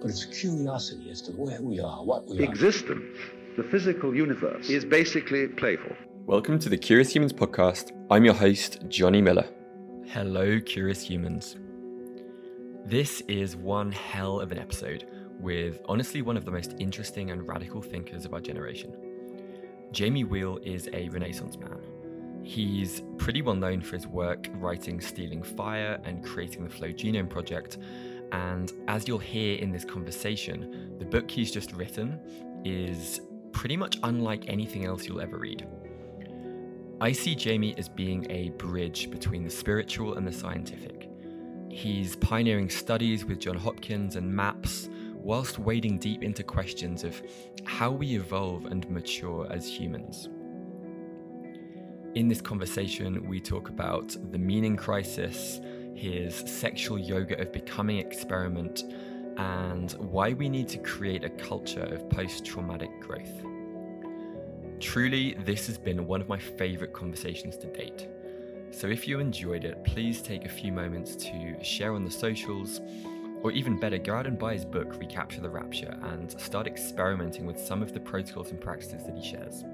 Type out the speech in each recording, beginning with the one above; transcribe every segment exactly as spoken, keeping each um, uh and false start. but it's curiosity as to where we are, what we are. Existence, the physical universe, is basically playful. Welcome to the Curious Humans podcast. I'm your host, Johnny Miller. Hello, Curious Humans. This is one hell of an episode with honestly one of the most interesting and radical thinkers of our generation. Jamie Wheel is a Renaissance man. He's pretty well known for his work writing Stealing Fire and creating the Flow Genome Project. And as you'll hear in this conversation, the book he's just written is pretty much unlike anything else you'll ever read. I see Jamie as being a bridge between the spiritual and the scientific. He's pioneering studies with Johns Hopkins and MAPS, whilst wading deep into questions of how we evolve and mature as humans. In this conversation, we talk about the meaning crisis, his sexual yoga of becoming experiment, and why we need to create a culture of post-traumatic growth. Truly, this has been one of my favourite conversations to date. So if you enjoyed it, please take a few moments to share on the socials, or even better, go out and buy his book, Recapture the Rapture, and start experimenting with some of the protocols and practices that he shares.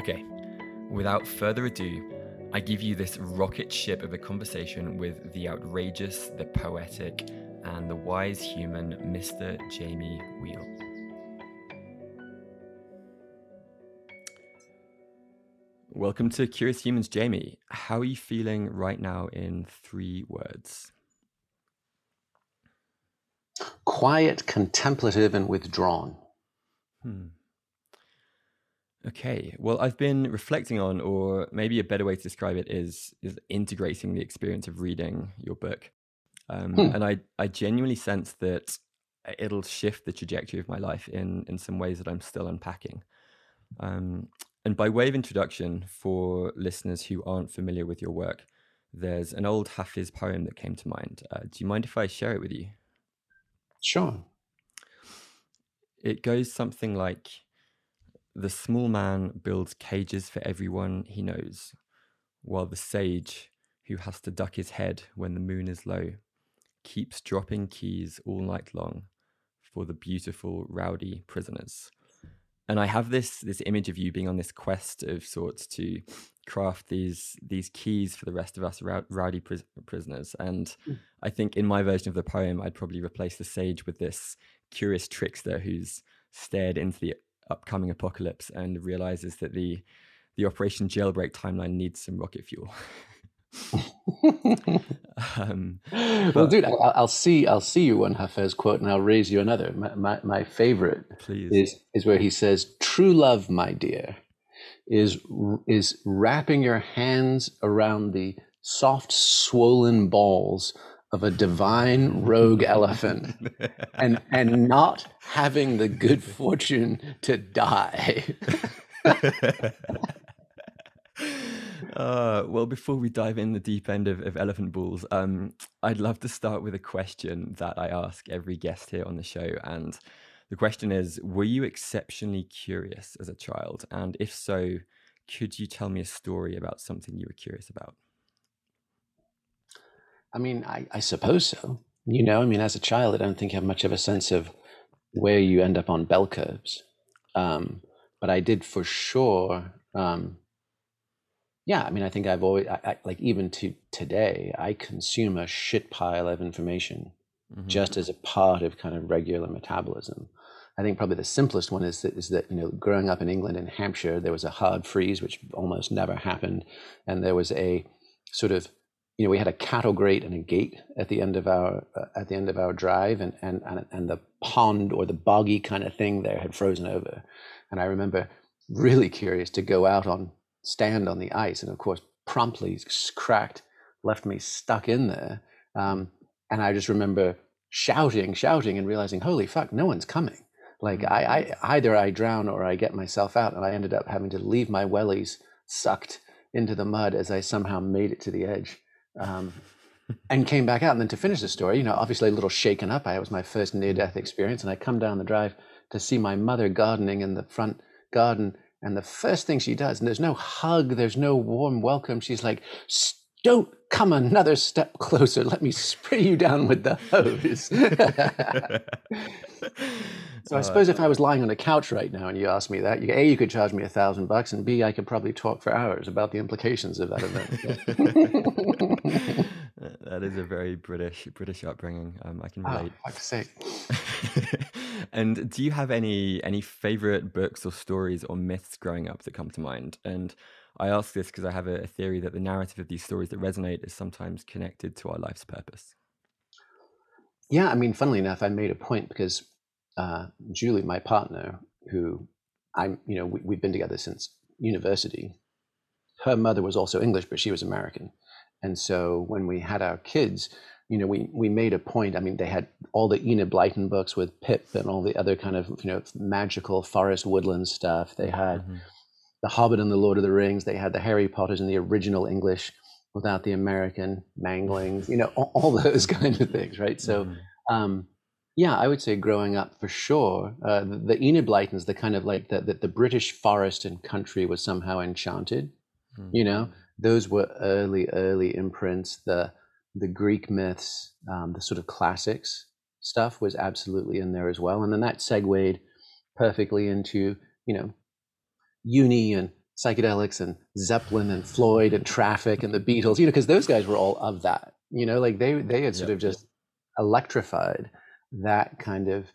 Okay, without further ado, I give you this rocket ship of a conversation with the outrageous, the poetic, and the wise human, Mister Jamie Wheel. Welcome to Curious Humans, Jamie. How are you feeling right now in three words? Quiet, contemplative, and withdrawn. Hmm. Okay. Well, I've been reflecting on, or maybe a better way to describe it is, is integrating the experience of reading your book. Um, hmm. And I, I genuinely sense that it'll shift the trajectory of my life in, in some ways that I'm still unpacking. Um, and by way of introduction for listeners who aren't familiar with your work, there's an old Hafiz poem that came to mind. Uh, do you mind if I share it with you? Sure. It goes something like, the small man builds cages for everyone he knows, while the sage, who has to duck his head when the moon is low, keeps dropping keys all night long for the beautiful, rowdy prisoners. And I have this this image of you being on this quest of sorts to craft these these keys for the rest of us row- rowdy pr- prisoners. And I think in my version of the poem, I'd probably replace the sage with this curious trickster who's stared into the upcoming apocalypse and realizes that the the Operation Jailbreak timeline needs some rocket fuel. um, but, well, dude, I'll, I'll see. I'll see you one Hafez quote, and I'll raise you another. My my, my favorite please. is is where he says, "True love, my dear, is is wrapping your hands around the soft, swollen balls of a divine rogue elephant, and and not having the good fortune to die." Uh, well, before we dive in the deep end of, of elephant balls, um, I'd love to start with a question that I ask every guest here on the show. And the question is, were you exceptionally curious as a child? And if so, could you tell me a story about something you were curious about? I mean, I, I suppose so. You know, I mean, as a child, I don't think you have much of a sense of where you end up on bell curves. Um, but I did for sure... Um, Yeah, I mean, I think I've always, I, I, like even to today, I consume a shit pile of information mm-hmm. just as a part of kind of regular metabolism. I think probably the simplest one is that, is that, you know, growing up in England, in Hampshire, there was a hard freeze, which almost never happened. And there was a sort of, you know, we had a cattle grate and a gate at the end of our, uh, at the end of our drive and, and, and, and the pond or the boggy kind of thing there had frozen over. And I remember really curious to go out on, stand on the ice, and of course promptly cracked, left me stuck in there, um and I just remember shouting shouting and realizing, holy fuck, no one's coming. Like I, I either I drown or I get myself out, and I ended up having to leave my wellies sucked into the mud as I somehow made it to the edge, um and came back out. And then to finish the story, you know, obviously a little shaken up, I it was my first near-death experience, and I come down the drive to see my mother gardening in the front garden. And the first thing she does, and there's no hug, there's no warm welcome. She's like, don't come another step closer. Let me spray you down with the hose. So I suppose uh, if I was lying on a couch right now and you asked me that, you, A, you could charge me a thousand bucks, and B, I could probably talk for hours about the implications of that event. That is a very British British upbringing. Um, I can relate. Oh, fuck's sake. And do you have any any favorite books or stories or myths growing up that come to mind? And I ask this because I have a theory that the narrative of these stories that resonate is sometimes connected to our life's purpose. Yeah, I mean, funnily enough, I made a point because uh, Julie, my partner, who I'm, you know, we, we've been together since university. Her mother was also English, but she was American. And so when we had our kids, you know, we, we made a point. I mean, they had all the Enid Blyton books with Pip and all the other kind of, you know, magical forest woodland stuff. They had mm-hmm. The Hobbit and the Lord of the Rings. They had the Harry Potters in the original English without the American manglings, you know, all, all those kinds of things, right? So, um, yeah, I would say growing up for sure, uh, the, the Enid Blytons, the kind of like that the, the British forest and country was somehow enchanted, mm-hmm. you know, those were early, early imprints. The the Greek myths, um, the sort of classics stuff was absolutely in there as well. And then that segued perfectly into, you know, uni and psychedelics and Zeppelin and Floyd and Traffic and the Beatles, you know, because those guys were all of that, you know, like they, they had sort yep. of just electrified that kind of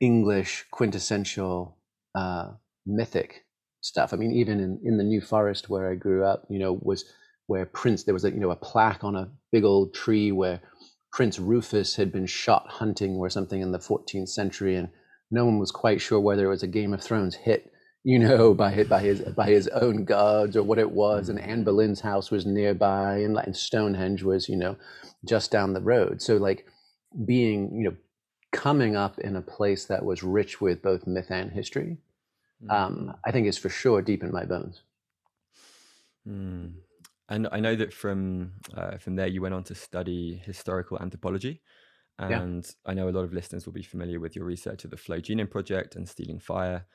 English quintessential uh, mythic stuff. I mean, even in, in the New Forest where I grew up, you know, was where Prince, there was a, you know, a plaque on a big old tree where Prince Rufus had been shot hunting or something in the fourteenth century. And no one was quite sure whether it was a Game of Thrones hit, you know, by his, by his by his own guards or what it was, and Anne Boleyn's house was nearby, and, and Stonehenge was, you know, just down the road. So like being, you know, coming up in a place that was rich with both myth and history, um, I think is for sure deep in my bones. Mm. And I know that from uh, from there you went on to study historical anthropology. And yeah. I know a lot of listeners will be familiar with your research at the Flow Genome Project and Stealing Fire.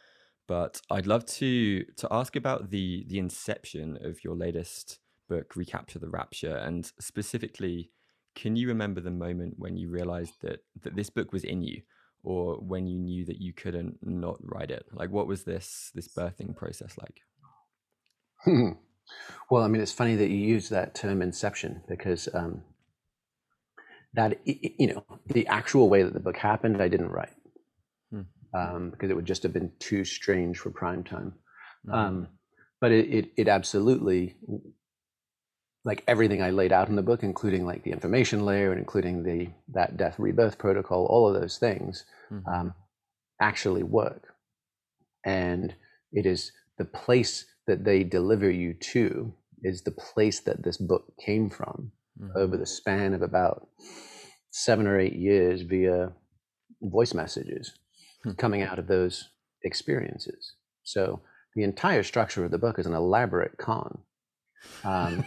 But I'd love to to ask about the the inception of your latest book, Recapture the Rapture, and specifically, can you remember the moment when you realized that that this book was in you, or when you knew that you couldn't not write it? Like, what was this this birthing process like? Hmm. Well, I mean, it's funny that you use that term inception, because um, that, you know, the actual way that the book happened, I didn't write. Hmm. Um, because it would just have been too strange for prime time. Mm-hmm. Um, but it, it, it absolutely, like everything I laid out in the book, including like the information layer and including the that death rebirth protocol, all of those things mm-hmm. um, actually work. And it is the place that they deliver you to is the place that this book came from mm-hmm. over the span of about seven or eight years via voice messages coming out of those experiences. So the entire structure of the book is an elaborate con, um,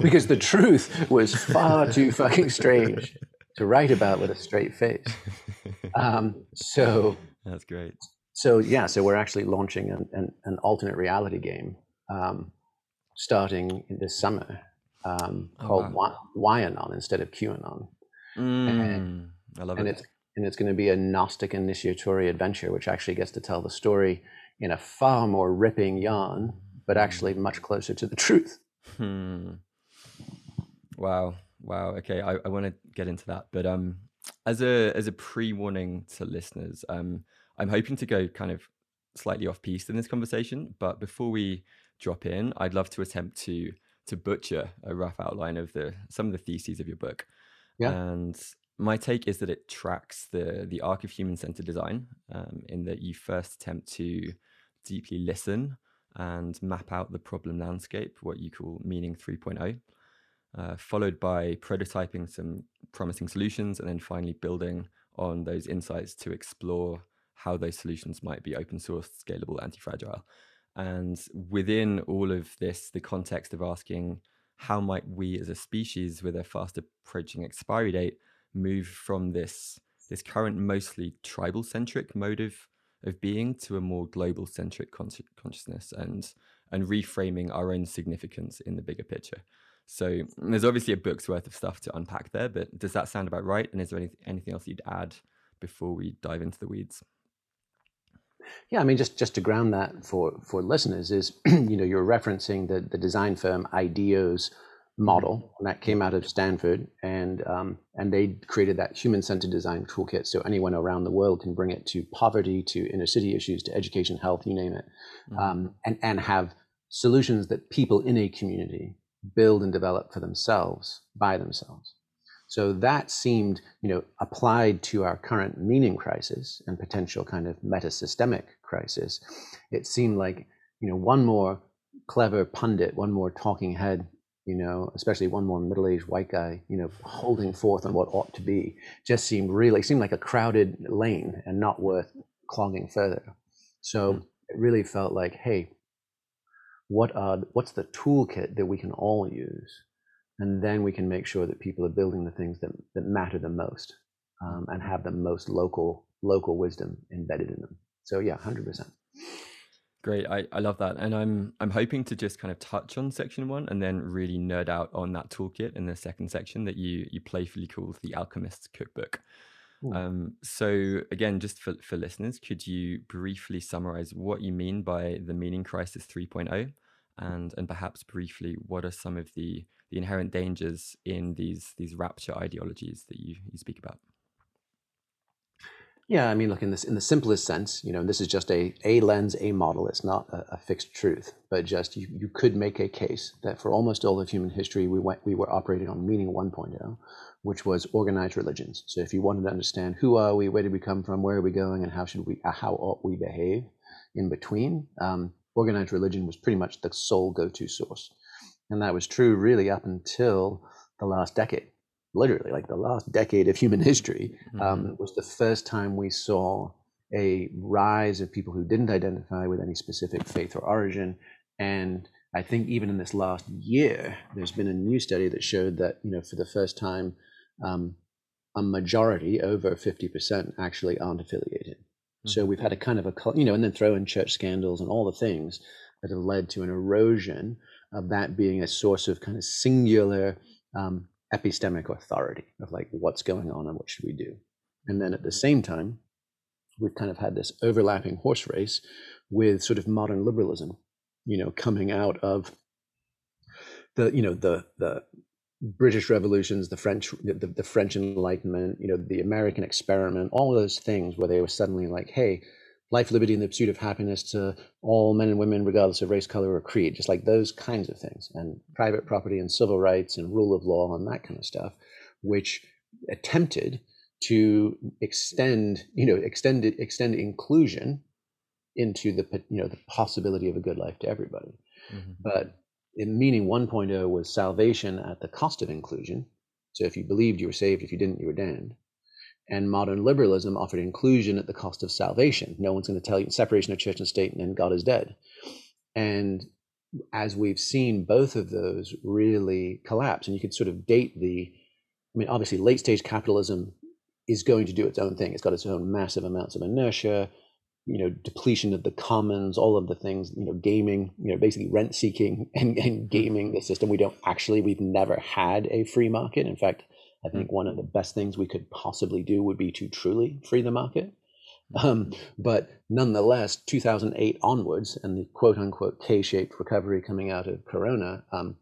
because the truth was far too fucking strange to write about with a straight face. Um, so that's great. So yeah, so we're actually launching an, an, an alternate reality game um, starting this summer um, oh, called wow. y- Yanon instead of QAnon. Mm, and, I love and it. It's, And it's going to be a Gnostic initiatory adventure, which actually gets to tell the story in a far more ripping yarn, but actually much closer to the truth. Hmm. Wow. Wow. Okay. I, I want to get into that, but um, as a as a pre-warning to listeners, um, I'm hoping to go kind of slightly off piste in this conversation. But before we drop in, I'd love to attempt to to butcher a rough outline of the some of the theses of your book. Yeah. And my take is that it tracks the the arc of human-centered design um, in that you first attempt to deeply listen and map out the problem landscape, what you call meaning three point oh, uh, followed by prototyping some promising solutions, and then finally building on those insights to explore how those solutions might be open source, scalable, anti-fragile. And within all of this, the context of asking, how might we as a species with a fast approaching expiry date move from this this current mostly tribal centric mode of of being to a more global centric con- consciousness and and reframing our own significance in the bigger picture. So there's obviously a book's worth of stuff to unpack there, but does that sound about right? And is there any, anything else you'd add before we dive into the weeds? Yeah, I mean, just, just to ground that for, for listeners is, you know, you're referencing the, the design firm IDEO's model, and that came out of Stanford, and um, and they created that human-centered design toolkit, so anyone around the world can bring it to poverty, to inner city issues, to education, health, you name it, mm-hmm. um, and, and have solutions that people in a community build and develop for themselves, by themselves. So that seemed, you know, applied to our current meaning crisis and potential kind of meta-systemic crisis. It seemed like, you know, one more clever pundit, one more talking head, you know, especially one more middle-aged white guy, you know, holding forth on what ought to be, just seemed really, seemed like a crowded lane and not worth clogging further. So mm. it really felt like, hey, what are, what's the toolkit that we can all use? And then we can make sure that people are building the things that, that matter the most, um, and have the most local, local wisdom embedded in them. So yeah, one hundred percent. Great. I, I love that. And I'm I'm hoping to just kind of touch on section one and then really nerd out on that toolkit in the second section that you you playfully called the Alchemist's Cookbook. Ooh. Um, so again, just for, for listeners, could you briefly summarize what you mean by the meaning crisis three point oh, and and perhaps briefly, what are some of the, the inherent dangers in these these rapture ideologies that you, you speak about? Yeah, I mean, look, in this, in the simplest sense, you know, this is just a, a lens, a model. It's not a, a fixed truth, but just you, you could make a case that for almost all of human history, we went, we were operating on meaning one point oh, which was organized religions. So if you wanted to understand who are we, where did we come from, where are we going, and how should we, how ought we behave in between, um, organized religion was pretty much the sole go-to source. And that was true really up until the last decade. Literally, like the last decade of human history, um, mm-hmm. was the first time we saw a rise of people who didn't identify with any specific faith or origin. And I think even in this last year, there's been a new study that showed that, you know, for the first time, um, a majority, over fifty percent, actually aren't affiliated. Mm-hmm. So we've had a kind of a, you know, and then throw in church scandals and all the things that have led to an erosion of that being a source of kind of singular, um, epistemic authority of like what's going on and what should we do. And then at the same time, we've kind of had this overlapping horse race with sort of modern liberalism, you know, coming out of the, you know, the the British revolutions, the French, the, the French Enlightenment, you know, the American experiment, all those things where they were suddenly like, hey, life, liberty, and the pursuit of happiness to all men and women, regardless of race, color, or creed, just like those kinds of things, and private property and civil rights and rule of law and that kind of stuff, which attempted to extend, you know, extended, extend inclusion into the, you know, the possibility of a good life to everybody. Mm-hmm. But in meaning one point oh was salvation at the cost of inclusion. So if you believed, you were saved. If you didn't, you were damned. And modern liberalism offered inclusion at the cost of salvation. No one's going to tell you separation of church and state, and then God is dead. And as we've seen, both of those really collapse. And you could sort of date the, I mean, obviously late stage capitalism is going to do its own thing. It's got its own massive amounts of inertia, you know, depletion of the commons, all of the things, you know, gaming, you know, basically rent seeking and, and gaming the system. We don't actually, we've never had a free market. In fact, I think one of the best things we could possibly do would be to truly free the market. Um, but nonetheless, two thousand eight onwards, and the quote unquote K-shaped recovery coming out of Corona um,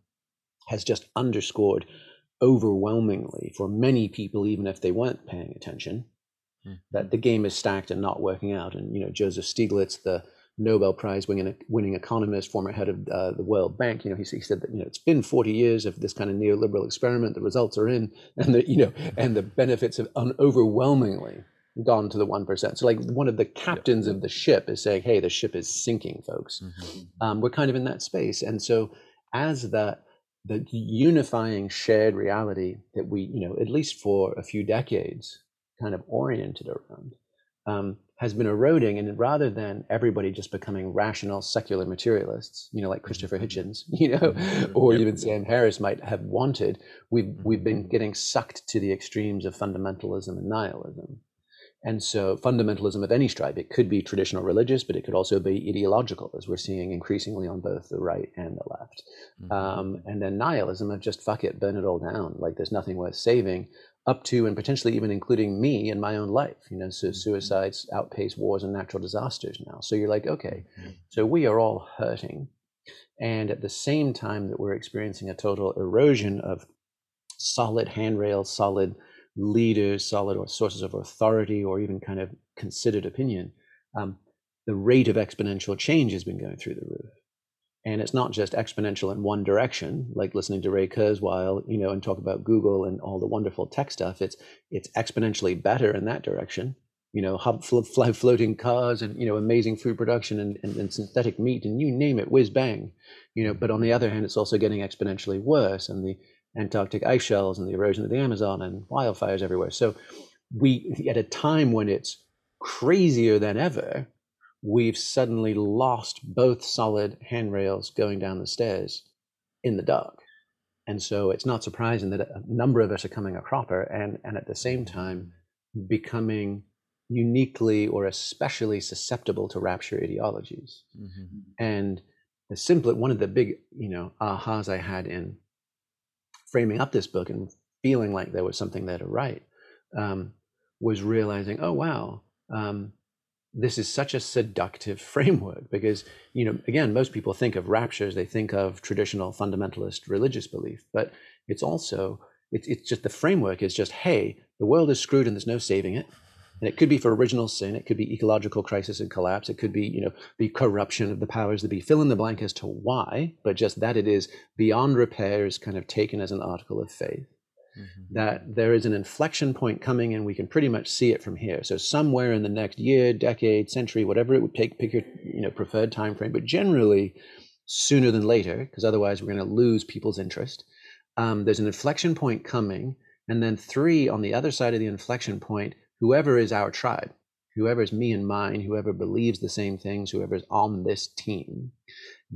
has just underscored overwhelmingly for many people, even if they weren't paying attention, mm-hmm. that the game is stacked and not working out. And, you know, Joseph Stiglitz, the Nobel Prize winning, winning economist, former head of uh, the World Bank, you know, he, he said that, you know, it's been forty years of this kind of neoliberal experiment. The results are in, and the, you know, and the benefits have un- overwhelmingly gone to the one percent. So like one of the captains yeah. of the ship is saying, hey, the ship is sinking, folks. Mm-hmm. Um, we're kind of in that space. And so as that, the unifying shared reality that we, you know, at least for a few decades kind of oriented around, um, has been eroding, and rather than everybody just becoming rational secular materialists, you know, like Christopher Hitchens, you know, or even Sam Harris might have wanted, we've we've been getting sucked to the extremes of fundamentalism and nihilism. And so fundamentalism of any stripe, it could be traditional religious, but it could also be ideological, as we're seeing increasingly on both the right and the left. Mm-hmm. Um, and then nihilism of just fuck it, burn it all down. Like there's nothing worth saving, up to and potentially even including me in my own life. You know, so suicides outpace wars and natural disasters now. So you're like, okay, mm-hmm. so we are all hurting. And at the same time that we're experiencing a total erosion of solid handrails, solid leaders, solid or sources of authority, or even kind of considered opinion, um, the rate of exponential change has been going through the roof. And it's not just exponential in one direction, like listening to Ray Kurzweil, you know, and talk about Google and all the wonderful tech stuff. It's it's exponentially better in that direction. You know, hub, fly, floating cars and, you know, amazing food production and, and, and synthetic meat and you name it, whiz bang. You know, but on the other hand, it's also getting exponentially worse, and the Antarctic ice shelves and the erosion of the Amazon and wildfires everywhere. So we, at a time when it's crazier than ever, we've suddenly lost both solid handrails going down the stairs in the dark. And so it's not surprising that a number of us are coming a cropper and, and at the same time becoming uniquely or especially susceptible to rapture ideologies. Mm-hmm. And the simple, one of the big, you know, ahas I had in framing up this book and feeling like there was something there to write, um, was realizing, oh, wow, um, this is such a seductive framework because, you know, again, most people think of raptures, they think of traditional fundamentalist religious belief, but it's also, it, it's just the framework is just, hey, the world is screwed and there's no saving it. And it could be for original sin, it could be ecological crisis and collapse, it could be, you know, the corruption of the powers that be, fill in the blank as to why, but just that it is beyond repair is kind of taken as an article of faith. Mm-hmm. That there is an inflection point coming and we can pretty much see it from here. So somewhere in the next year, decade, century, whatever it would take, pick your, you know, preferred time frame, but generally sooner than later, because otherwise we're going to lose people's interest. Um, there's an inflection point coming, and then three, on the other side of the inflection point, whoever is our tribe, whoever is me and mine, whoever believes the same things, whoever is on this team,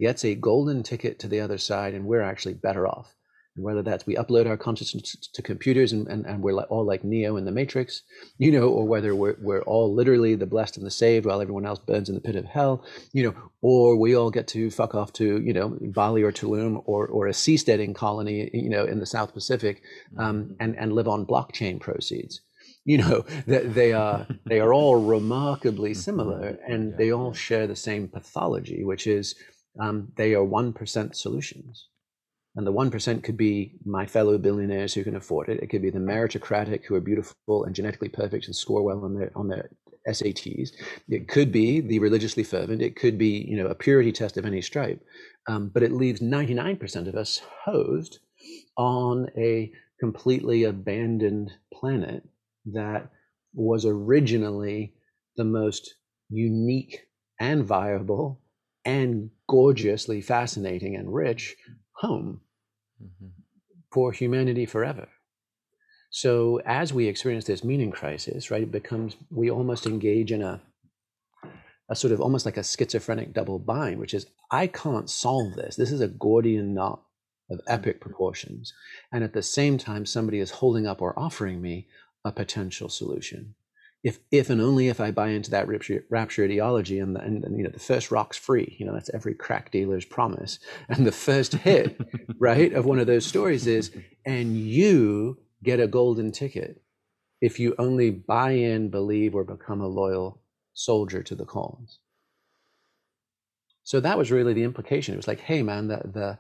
gets a golden ticket to the other side, and we're actually better off. And whether that's we upload our consciousness to computers and, and, and we're like, all like Neo in the Matrix, you know, or whether we're, we're all literally the blessed and the saved while everyone else burns in the pit of hell, you know, or we all get to fuck off to, you know, Bali or Tulum or, or a seasteading colony, you know, in the South Pacific, um, and, and live on blockchain proceeds. You know, that they are they are all remarkably similar, and they all share the same pathology, which is um, they are one percent solutions. And the one percent could be my fellow billionaires who can afford it. It could be the meritocratic who are beautiful and genetically perfect and score well on their on their S A Ts. It could be the religiously fervent. It could be, you know, a purity test of any stripe. Um, but it leaves ninety-nine percent of us hosed on a completely abandoned planet that was originally the most unique and viable and gorgeously fascinating and rich home mm-hmm. for humanity forever. So as we experience this meaning crisis, right, it becomes, we almost engage in a, a sort of almost like a schizophrenic double bind, which is, I can't solve this. This is a Gordian knot of epic proportions. And at the same time, somebody is holding up or offering me a potential solution. If if and only if I buy into that rapture, rapture ideology and, the, and, and, you know, the first rock's free, you know, that's every crack dealer's promise. And the first hit, right, of one of those stories is, and you get a golden ticket if you only buy in, believe, or become a loyal soldier to the cause. So that was really the implication. It was like, hey man, the, the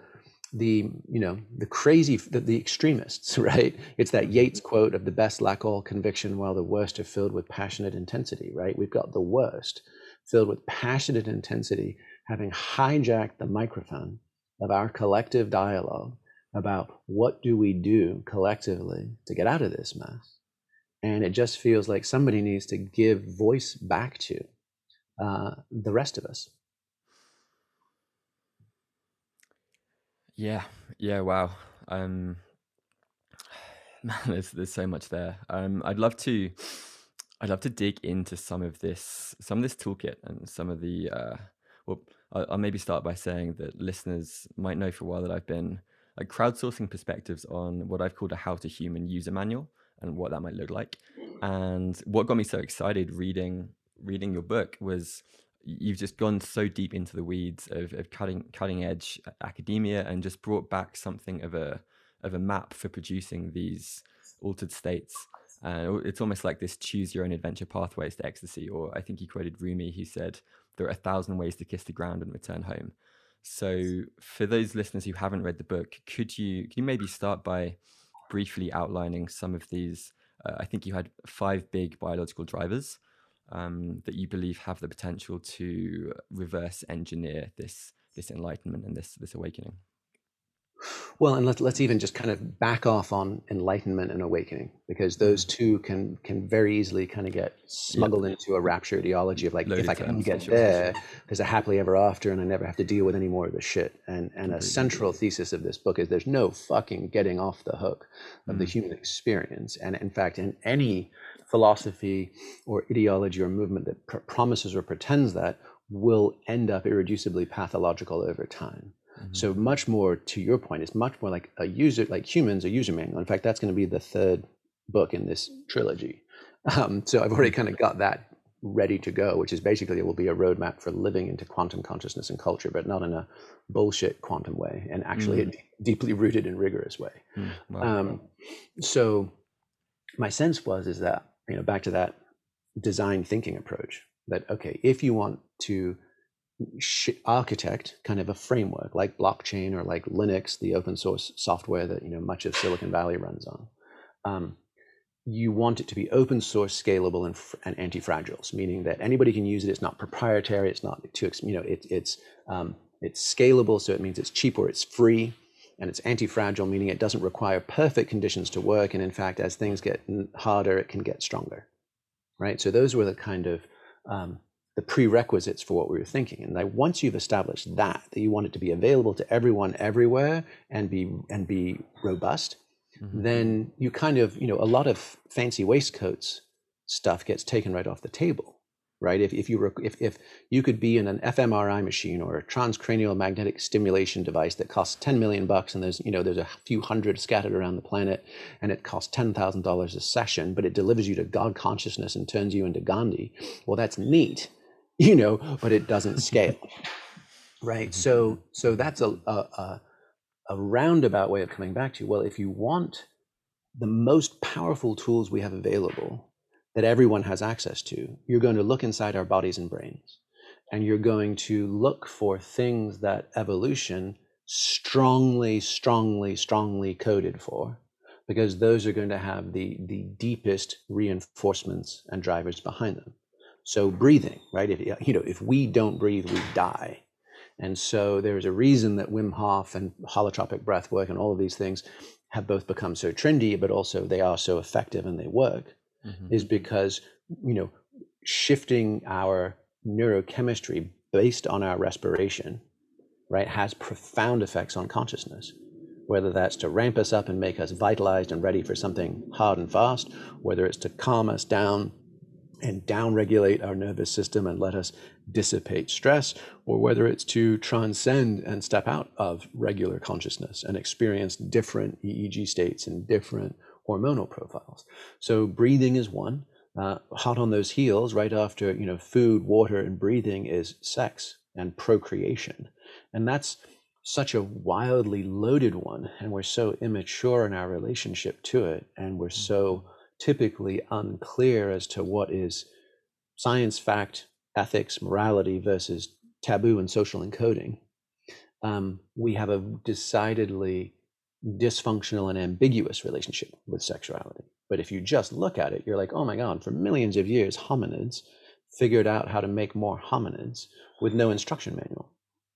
the, you know, the crazy, the, the extremists, right? It's that Yeats quote of the best lack all conviction while the worst are filled with passionate intensity, right? We've got the worst filled with passionate intensity, having hijacked the microphone of our collective dialogue about what do we do collectively to get out of this mess? And it just feels like somebody needs to give voice back to uh, the rest of us. Yeah. Yeah. Wow. Um, man, there's, there's so much there. Um, I'd love to, I'd love to dig into some of this, some of this toolkit and some of the, uh, well, I'll, I'll maybe start by saying that listeners might know for a while that I've been like crowdsourcing perspectives on what I've called a how to human user manual and what that might look like. And what got me so excited reading reading your book was you've just gone so deep into the weeds of, of cutting cutting edge academia and just brought back something of a of a map for producing these altered states. Uh, it's almost like this choose your own adventure pathways to ecstasy, or I think he quoted Rumi, who said, there are a thousand ways to kiss the ground and return home. So for those listeners who haven't read the book, could you, could you maybe start by briefly outlining some of these? Uh, I think you had five big biological drivers um, that you believe have the potential to reverse engineer this, this enlightenment and this, this awakening. Well, and let's, let's even just kind of back off on enlightenment and awakening, because those two can can very easily kind of get smuggled yep. into a rapture ideology of like, Loaded if I can get there, there's a happily ever after and I never have to deal with any more of this shit. And, and a central thesis of this book is there's no fucking getting off the hook of mm. the human experience. And in fact, in any philosophy or ideology or movement that pr- promises or pretends that will end up irreducibly pathological over time. Mm-hmm. So much more to your point, it's much more like a user, like humans, a user manual. In fact, that's going to be the third book in this trilogy. Um, so I've already kind of got that ready to go, which is basically it will be a roadmap for living into quantum consciousness and culture, but not in a bullshit quantum way, and actually mm-hmm. a d- deeply rooted and rigorous way. Mm-hmm. Wow. Um, so my sense was, is that, you know, back to that design thinking approach that, okay, if you want to architect kind of a framework like blockchain or like Linux, the open source software that, you know, much of Silicon Valley runs on. Um, you want it to be open source, scalable, and, and anti-fragile, meaning that anybody can use it. It's not proprietary. It's not too, you know, it, it's um, it's scalable, so it means it's cheap or it's free, and it's anti-fragile, meaning it doesn't require perfect conditions to work. And in fact, as things get harder, it can get stronger, right? So those were the kind of um, the prerequisites for what we were thinking. And that once you've established that, that you want it to be available to everyone everywhere and be and be robust, mm-hmm. then you kind of, you know, a lot of fancy waistcoats stuff gets taken right off the table, right? If if you were, if, if you could be in an fMRI machine or a transcranial magnetic stimulation device that costs ten million bucks and there's, you know, there's a few hundred scattered around the planet and it costs ten thousand dollars a session, but it delivers you to God consciousness and turns you into Gandhi. Well, that's neat. You know, but it doesn't scale, right? So, so that's a, a a roundabout way of coming back to, well, if you want the most powerful tools we have available that everyone has access to, you're going to look inside our bodies and brains, and you're going to look for things that evolution strongly, strongly, strongly coded for, because those are going to have the the deepest reinforcements and drivers behind them. So breathing, right? If, you know, if we don't breathe, we die. And so there is a reason that Wim Hof and holotropic breath work and all of these things have both become so trendy, but also they are so effective and they work, mm-hmm. is because, you know, shifting our neurochemistry based on our respiration, right, has profound effects on consciousness. Whether that's to ramp us up and make us vitalized and ready for something hard and fast, whether it's to calm us down and downregulate our nervous system and let us dissipate stress, or whether it's to transcend and step out of regular consciousness and experience different E E G states and different hormonal profiles. So breathing is one. Uh, hot on those heels, right after, you know, food, water, and breathing is sex and procreation. And that's such a wildly loaded one. And we're so immature in our relationship to it. And we're so typically unclear as to what is science, fact, ethics, morality versus taboo and social encoding. Um, we have a decidedly dysfunctional and ambiguous relationship with sexuality. But if you just look at it, you're like, oh my God, for millions of years, hominids figured out how to make more hominids with no instruction manual.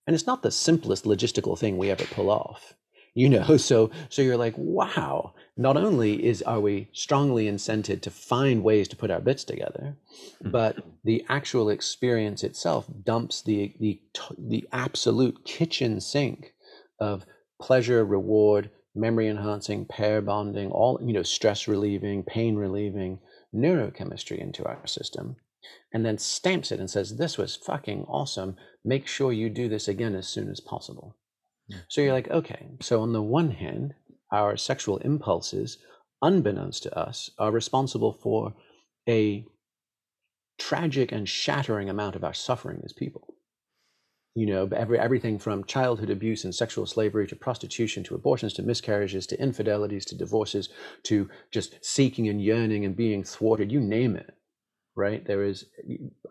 And it's not the simplest logistical thing we ever pull off. You know, so so you're like, wow, not only is are we strongly incented to find ways to put our bits together, but the actual experience itself dumps the the the absolute kitchen sink of pleasure, reward, memory enhancing, pair bonding, all, you know, stress relieving, pain relieving neurochemistry into our system, and then stamps it and says, this was fucking awesome. Make sure you do this again as soon as possible. So you're like, okay, so on the one hand, our sexual impulses, unbeknownst to us, are responsible for a tragic and shattering amount of our suffering as people. You know, every, everything from childhood abuse and sexual slavery to prostitution, to abortions, to miscarriages, to infidelities, to divorces, to just seeking and yearning and being thwarted, you name it, right? There is,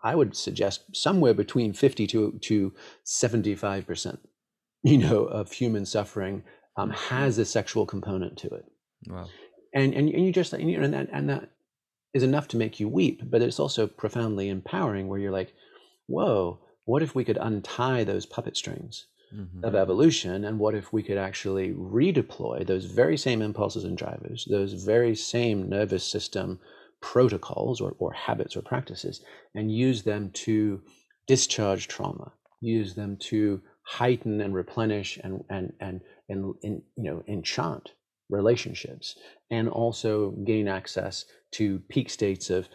I would suggest, somewhere between fifty to seventy-five percent, you know, of human suffering um, has a sexual component to it. Wow. And, and, and you just, and, you know, and that, and that is enough to make you weep, but it's also profoundly empowering, where you're like, whoa, what if we could untie those puppet strings mm-hmm. of evolution? And what if we could actually redeploy those very same impulses and drivers, those very same nervous system protocols or, or habits or practices, and use them to discharge trauma, use them to heighten and replenish and, and, and, and, and you know, enchant relationships, and also gain access to peak states of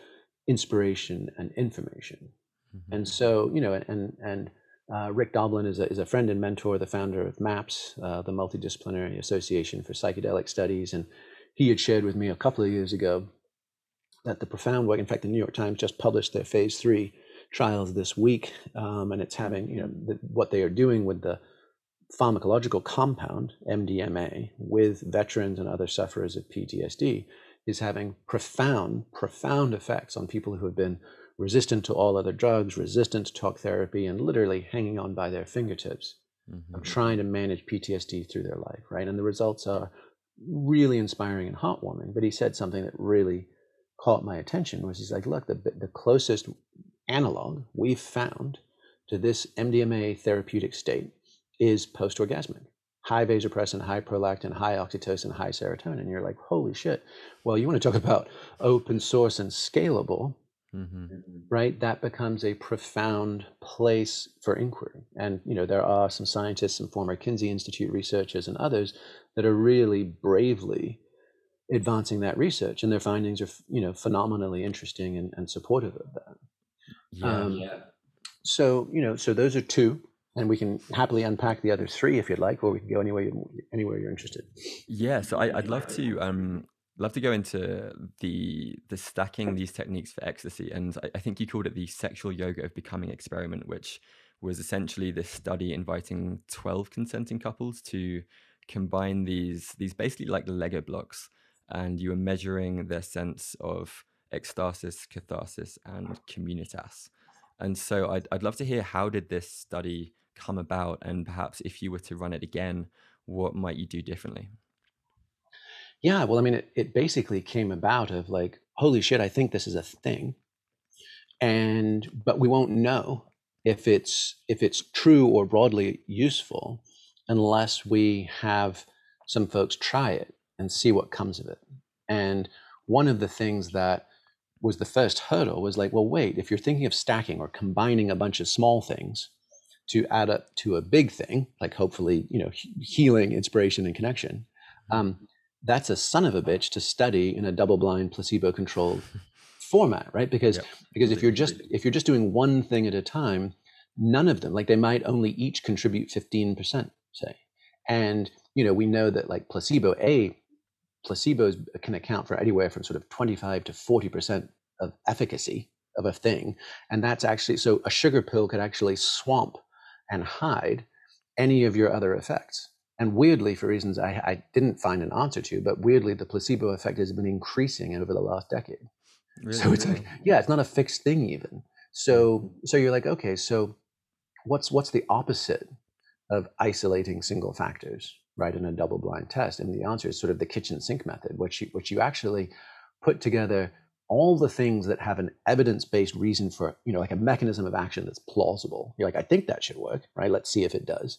inspiration and information. Mm-hmm. And so, you know, and and uh, Rick Doblin is a, is a friend and mentor, the founder of MAPS, uh, the Multidisciplinary Association for Psychedelic Studies. And he had shared with me a couple of years ago that the profound work, in fact, the New York Times just published their phase three trials this week. Um, and it's having, you know, the, what they are doing with the pharmacological compound, M D M A, with veterans and other sufferers of P T S D is having profound, profound effects on people who have been resistant to all other drugs, resistant to talk therapy, and literally hanging on by their fingertips mm-hmm. of trying to manage P T S D through their life, right? And the results are really inspiring and heartwarming. But he said something that really caught my attention, was he's like, look, the, the closest analog we've found to this M D M A therapeutic state is post-orgasmic. High vasopressin, high prolactin, high oxytocin, high serotonin. You're like, holy shit. Well, you want to talk about open source and scalable, mm-hmm. right? That becomes a profound place for inquiry. And, you know, there are some scientists and former Kinsey Institute researchers and others that are really bravely advancing that research, and their findings are, you know, phenomenally interesting and, and supportive of that. Yeah, um, yeah. So, you know, so those are two. And we can happily unpack the other three if you'd like, or we can go anywhere anywhere you're interested. Yeah, so I, I'd love to um, love to go into the the stacking these techniques for ecstasy, and I, I think you called it the sexual yoga of becoming experiment, which was essentially this study inviting twelve consenting couples to combine these these basically like Lego blocks, and you were measuring their sense of ecstasis, catharsis, and communitas. And so I'd I'd love to hear, how did this study come about, and perhaps if you were to run it again, what might you do differently? Yeah, well, I mean, it, it basically came about of like, holy shit, I think this is a thing, and but we won't know if it's if it's true or broadly useful unless we have some folks try it and see what comes of it. And one of the things that was the first hurdle was like, well, wait, if you're thinking of stacking or combining a bunch of small things to add up to a big thing, like hopefully, you know, healing, inspiration, and connection, um, that's a son of a bitch to study in a double-blind, placebo-controlled format, right? Because yep. because if you're just if you're just doing one thing at a time, none of them, like they might only each contribute fifteen percent, say, and you know we know that like placebo A, placebos can account for anywhere from sort of twenty-five to forty percent of efficacy of a thing. And that's actually, so a sugar pill could actually swamp and hide any of your other effects. And weirdly, for reasons I, I didn't find an answer to, but weirdly, the placebo effect has been increasing over the last decade. Really? So it's like, yeah, it's not a fixed thing even. So, so you're like, okay, so what's, what's the opposite of isolating single factors, right, in a double-blind test? And the answer is sort of the kitchen sink method, which you, which you actually put together all the things that have an evidence-based reason for, you know, like a mechanism of action that's plausible. You're like, I think that should work, right? Let's see if it does.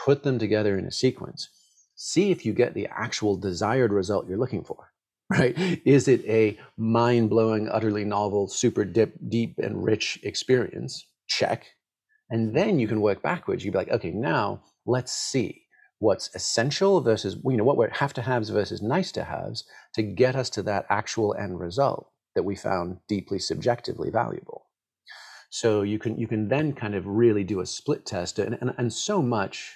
Put them together in a sequence. See if you get the actual desired result you're looking for, right? Is it a mind-blowing, utterly novel, super deep, deep and rich experience? Check. And then you can work backwards. You'd be like, okay, now let's see what's essential versus, you know, what we're have to haves versus nice to haves to get us to that actual end result that we found deeply subjectively valuable. So you can you can then kind of really do a split test, and, and, and so much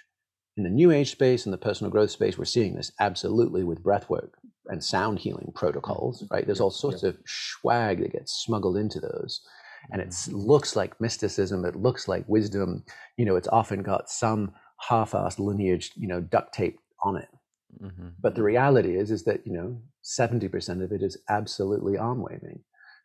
in the new age space and the personal growth space, we're seeing this absolutely with breathwork and sound healing protocols, right? There's all sorts yeah. of swag that gets smuggled into those. And it looks like mysticism, it looks like wisdom, you know, it's often got some half-assed lineage, you know, duct tape on it. Mm-hmm. But the reality is, is that, you know, seventy percent of it is absolutely arm-waving,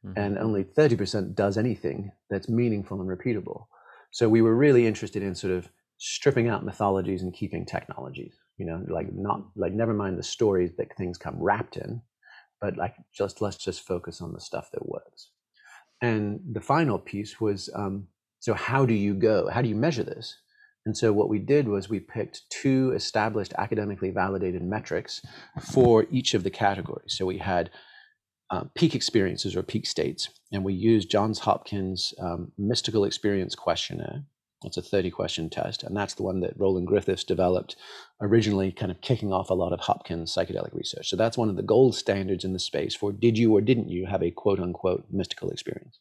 mm-hmm. and only thirty percent does anything that's meaningful and repeatable. So we were really interested in sort of stripping out mythologies and keeping technologies, you know, like not, like never mind the stories that things come wrapped in, but like just, let's just focus on the stuff that works. And the final piece was, um, so how do you go? How do you measure this? And so what we did was we picked two established academically validated metrics for each of the categories. So we had uh, peak experiences or peak states, and we used Johns Hopkins um, Mystical Experience Questionnaire. That's a thirty question test. And that's the one that Roland Griffiths developed originally, kind of kicking off a lot of Hopkins psychedelic research. So that's one of the gold standards in the space for did you or didn't you have a quote unquote mystical experience.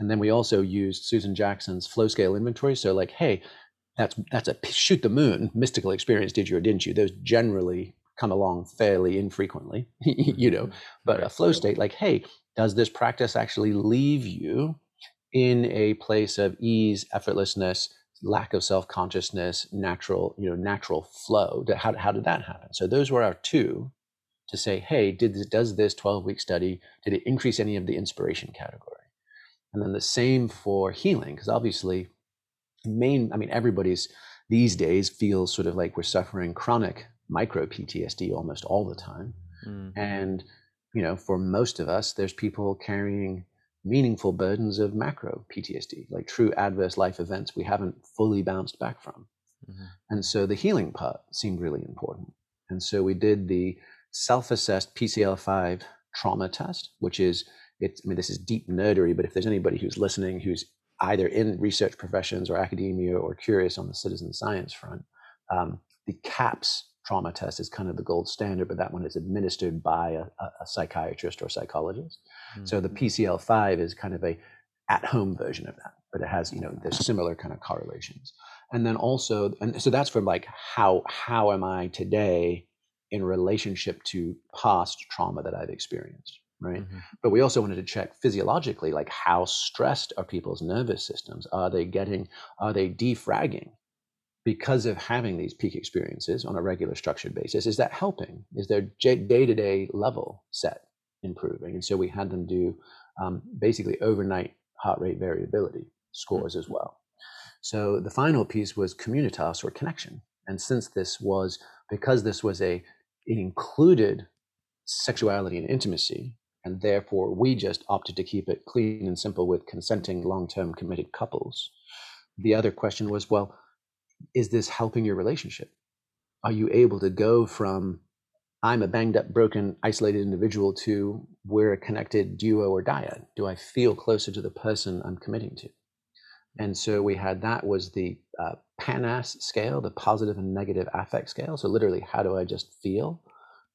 And then we also used Susan Jackson's flow scale inventory. So like, hey, that's, that's a shoot the moon mystical experience. Did you or didn't you? Those generally come along fairly infrequently, you know, but a flow state like, hey, does this practice actually leave you in a place of ease, effortlessness, lack of self-consciousness, natural, you know, natural flow? How, how did that happen? So those were our two to say, hey, did this, does this twelve week study, did it increase any of the inspiration category? And then the same for healing, because obviously main, I mean, everybody's these days feels sort of like we're suffering chronic micro P T S D almost all the time. Mm-hmm. And, you know, for most of us, there's people carrying meaningful burdens of macro P T S D, like true adverse life events we haven't fully bounced back from. Mm-hmm. And so the healing part seemed really important. And so we did the self-assessed P C L five trauma test, which is, it's, I mean, this is deep nerdery, but if there's anybody who's listening, who's either in research professions or academia or curious on the citizen science front, um, the CAPS trauma test is kind of the gold standard, but that one is administered by a, a psychiatrist or psychologist. Mm-hmm. So the P C L five is kind of a at-home version of that, but it has, you know, there's similar kind of correlations. And then also, and so that's from like, how, how am I today in relationship to past trauma that I've experienced, right? Mm-hmm. But we also wanted to check physiologically, like how stressed are people's nervous systems? Are they getting, are they defragging because of having these peak experiences on a regular structured basis? Is that helping? Is their day-to-day level set improving? And so we had them do um, basically overnight heart rate variability scores as well. So the final piece was communitas or connection. And since this was, because this was a, it included sexuality and intimacy, and therefore we just opted to keep it clean and simple with consenting long-term committed couples. The other question was, well, is this helping your relationship? Are you able to go from I'm a banged up, broken, isolated individual to we're a connected duo or dyad? Do I feel closer to the person I'm committing to? And so we had, that was the uh, PANAS scale, the positive and negative affect scale. So literally, how do I just feel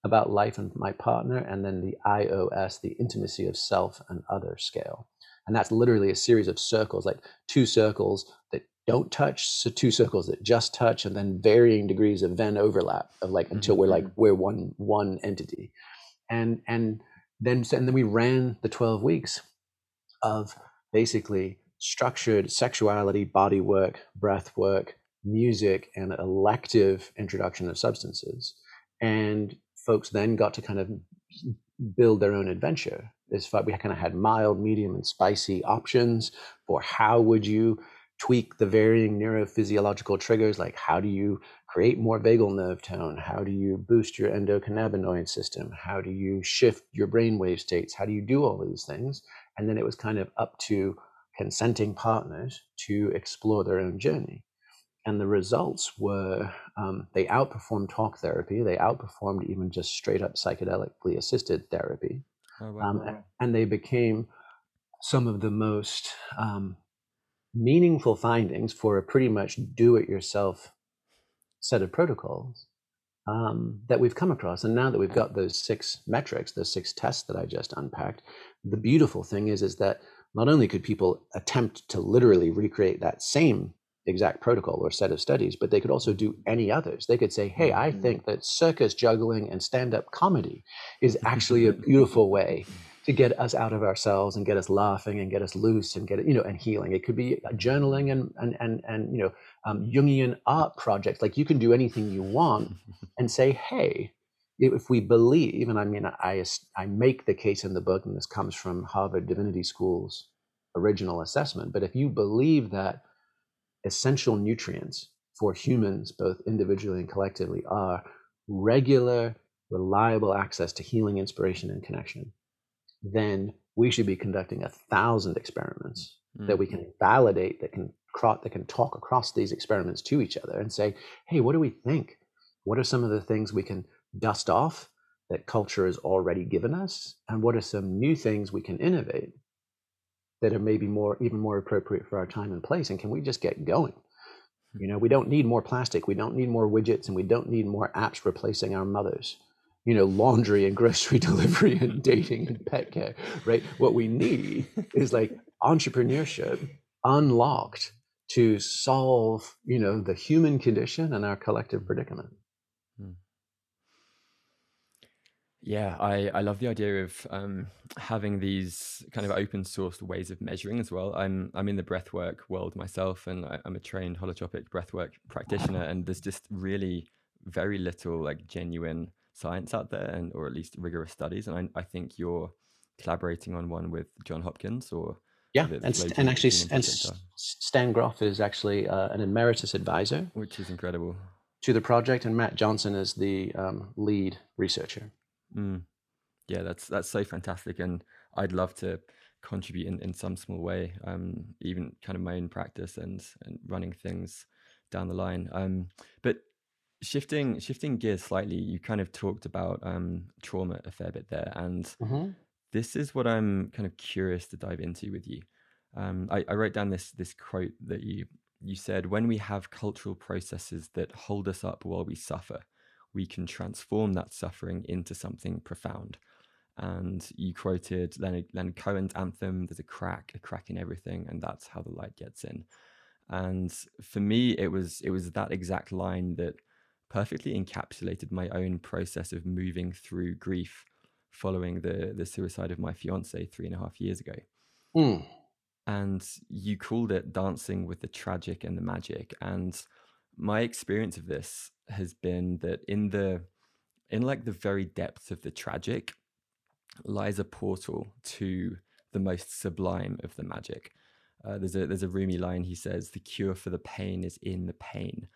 about life and my partner? And then the I O S, the intimacy of self and other scale. And that's literally a series of circles, like two circles that don't touch, so two circles that just touch, and then varying degrees of Venn overlap of like, mm-hmm. until we're like, we're one, one entity. And, and then, and then we ran the twelve weeks of basically structured sexuality, body work, breath work, music, and elective introduction of substances. And folks then got to kind of build their own adventure. As far, we kind of had mild, medium, and spicy options for how would you tweak the varying neurophysiological triggers, like how do you create more vagal nerve tone? How do you boost your endocannabinoid system? How do you shift your brainwave states? How do you do all these things? And then it was kind of up to consenting partners to explore their own journey. And the results were, um, they outperformed talk therapy. They outperformed even just straight up psychedelically assisted therapy. Oh, wow. um, and they became some of the most um, meaningful findings for a pretty much do-it-yourself set of protocols um, that we've come across. And now that we've got those six metrics, those six tests that I just unpacked, the beautiful thing is, is that not only could people attempt to literally recreate that same exact protocol or set of studies, but they could also do any others. They could say, hey, I think that circus juggling and stand-up comedy is actually a beautiful way to get us out of ourselves and get us laughing and get us loose and get, you know, and healing. It could be journaling and, and, and, and you know, um, Jungian art projects. Like, you can do anything you want and say, hey, if we believe, and I mean, I, I make the case in the book, and this comes from Harvard Divinity School's original assessment, but if you believe that essential nutrients for humans, both individually and collectively, are regular, reliable access to healing, inspiration, and connection, then we should be conducting a thousand experiments mm. that we can validate, that can that can talk across these experiments to each other and say, hey, what do we think? What are some of the things we can dust off that culture has already given us? And what are some new things we can innovate that are maybe more, even more appropriate for our time and place? And can we just get going? You know, we don't need more plastic. We don't need more widgets, and we don't need more apps replacing our mothers. You know, laundry and grocery delivery and dating and pet care, right? What we need is like entrepreneurship unlocked to solve, you know, the human condition and our collective predicament. Yeah, I, I love the idea of um, having these kind of open source ways of measuring as well. I'm I'm in the breathwork world myself, and I, I'm a trained holotropic breathwork practitioner, and there's just really very little like genuine science out there, and or at least rigorous studies, and I, I think you're collaborating on one with John Hopkins, or yeah, the, the and, and actually, and Stan Groff is actually uh, an emeritus advisor, which is incredible, to the project, and Matt Johnson is the um, lead researcher. Mm. Yeah, that's that's so fantastic, and I'd love to contribute in, in some small way, um, even kind of my own practice and and running things down the line. Um, but Shifting shifting gears slightly, you kind of talked about um, trauma a fair bit there, and mm-hmm. this is what I'm kind of curious to dive into with you. Um, I, I wrote down this this quote that you you said: "When we have cultural processes that hold us up while we suffer, we can transform that suffering into something profound." And you quoted Leonard, Leonard Cohen's anthem: "There's a crack, a crack in everything, and that's how the light gets in." And for me, it was it was that exact line that perfectly encapsulated my own process of moving through grief following the the suicide of my fiance three and a half years ago. Mm. And you called it dancing with the tragic and the magic. And my experience of this has been that in the in like the very depths of the tragic lies a portal to the most sublime of the magic. Uh, there's a there's a Rumi line. He says, "The cure for the pain is in the pain."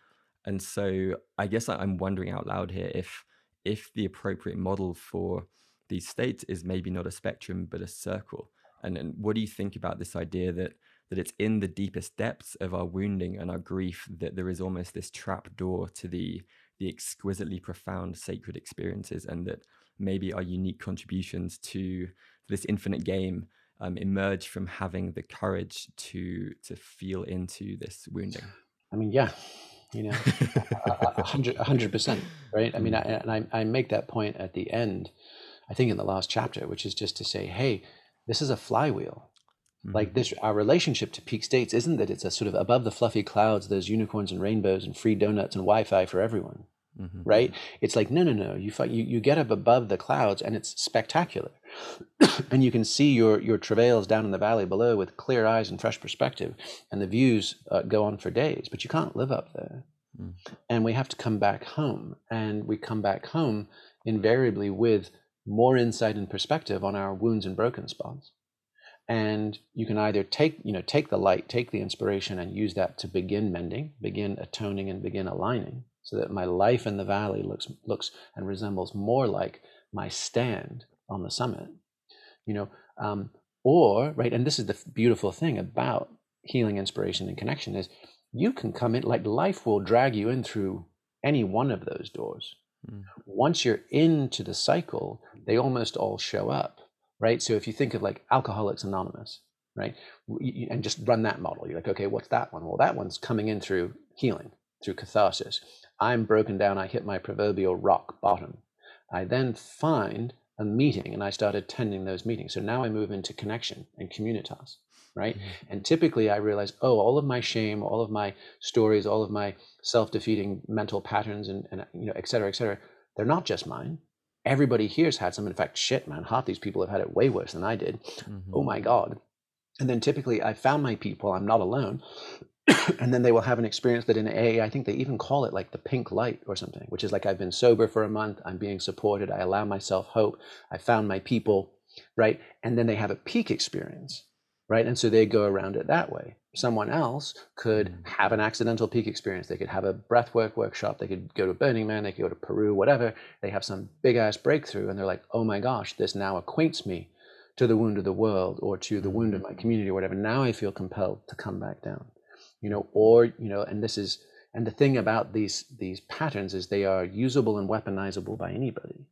And so I guess I'm wondering out loud here if if the appropriate model for these states is maybe not a spectrum, but a circle. And, and what do you think about this idea that that it's in the deepest depths of our wounding and our grief that there is almost this trap door to the, the exquisitely profound sacred experiences, and that maybe our unique contributions to this infinite game um, emerge from having the courage to to feel into this wounding? I mean, yeah. You know, a hundred, a hundred percent, right? I mean, I, and I, I make that point at the end, I think in the last chapter, which is just to say, hey, this is a flywheel. Mm-hmm. Like this, our relationship to peak states isn't that it's a sort of above the fluffy clouds, there's unicorns and rainbows and free donuts and Wi-Fi for everyone, mm-hmm. right? It's like, no, no, no, you, you, you get up above the clouds and it's spectacular. And you can see your, your travails down in the valley below with clear eyes and fresh perspective, and the views uh, go on for days, but you can't live up there. Mm. And we have to come back home, and we come back home invariably with more insight and perspective on our wounds and broken spots. And you can either take, you know, take the light, take the inspiration, and use that to begin mending, begin atoning, and begin aligning, so that my life in the valley looks, looks and resembles more like my stand on the summit, you know, um, or right. And this is the beautiful thing about healing, inspiration, and connection is you can come in, like life will drag you in through any one of those doors. Mm. Once you're into the cycle, they almost all show up, right? So if you think of like Alcoholics Anonymous, right? And just run that model. You're like, okay, what's that one? Well, that one's coming in through healing, through catharsis. I'm broken down. I hit my proverbial rock bottom. I then find a meeting and I start attending those meetings. So now I move into connection and communitas, right? Mm-hmm. And typically I realize, oh, all of my shame, all of my stories, all of my self-defeating mental patterns and, and you know, et cetera, et cetera, they're not just mine. Everybody here's had some. In fact, shit, man, half these people have had it way worse than I did. Mm-hmm. Oh my God. And then typically I found my people, I'm not alone. And then they will have an experience that in A A, I think they even call it like the pink light or something, which is like, I've been sober for a month, I'm being supported, I allow myself hope, I found my people, right? And then they have a peak experience, right? And so they go around it that way. Someone else could have an accidental peak experience. They could have a breathwork workshop, they could go to Burning Man, they could go to Peru, whatever. They have some big ass breakthrough and they're like, oh my gosh, this now acquaints me to the wound of the world or to the wound of my community or whatever. Now I feel compelled to come back down. You know, or, you know, and this is, and the thing about these, these patterns is they are usable and weaponizable by anybody.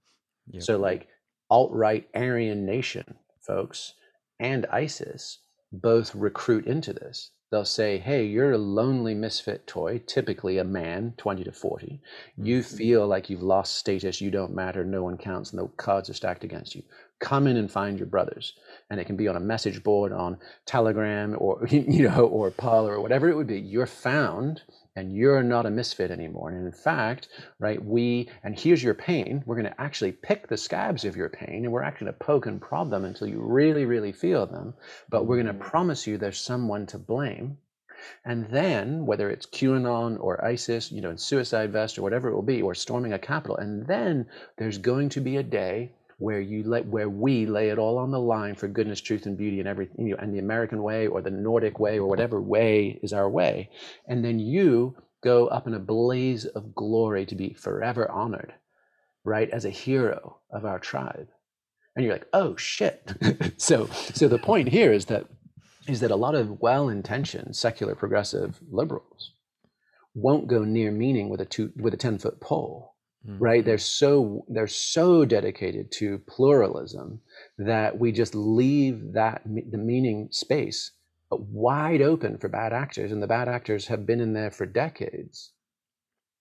Yep. So like alt-right Aryan Nation folks and ISIS both recruit into this. They'll say, hey, you're a lonely misfit toy, typically a man, twenty to forty. You mm-hmm. feel like you've lost status, you don't matter, no one counts, and the cards are stacked against you. Come in and find your brothers. And it can be on a message board, on Telegram, or, you know, or Parler, or whatever it would be. You're found, and you're not a misfit anymore. And in fact, right, we, and here's your pain, we're going to actually pick the scabs of your pain, and we're actually going to poke and prod them until you really, really feel them. But we're going to promise you there's someone to blame. And then, whether it's QAnon or ISIS, you know, in Suicide Vest or whatever it will be, or storming a Capitol, and then there's going to be a day where you let, where we lay it all on the line for goodness, truth, and beauty, and everything, you know, and the American way or the Nordic way or whatever way is our way, and then you go up in a blaze of glory to be forever honored, right, as a hero of our tribe, and you're like, oh shit. so, so the point here is that is that a lot of well-intentioned secular progressive liberals won't go near meaning with a two with a ten-foot pole. Right? They're so, they're so dedicated to pluralism that we just leave that, the meaning space wide open for bad actors. And the bad actors have been in there for decades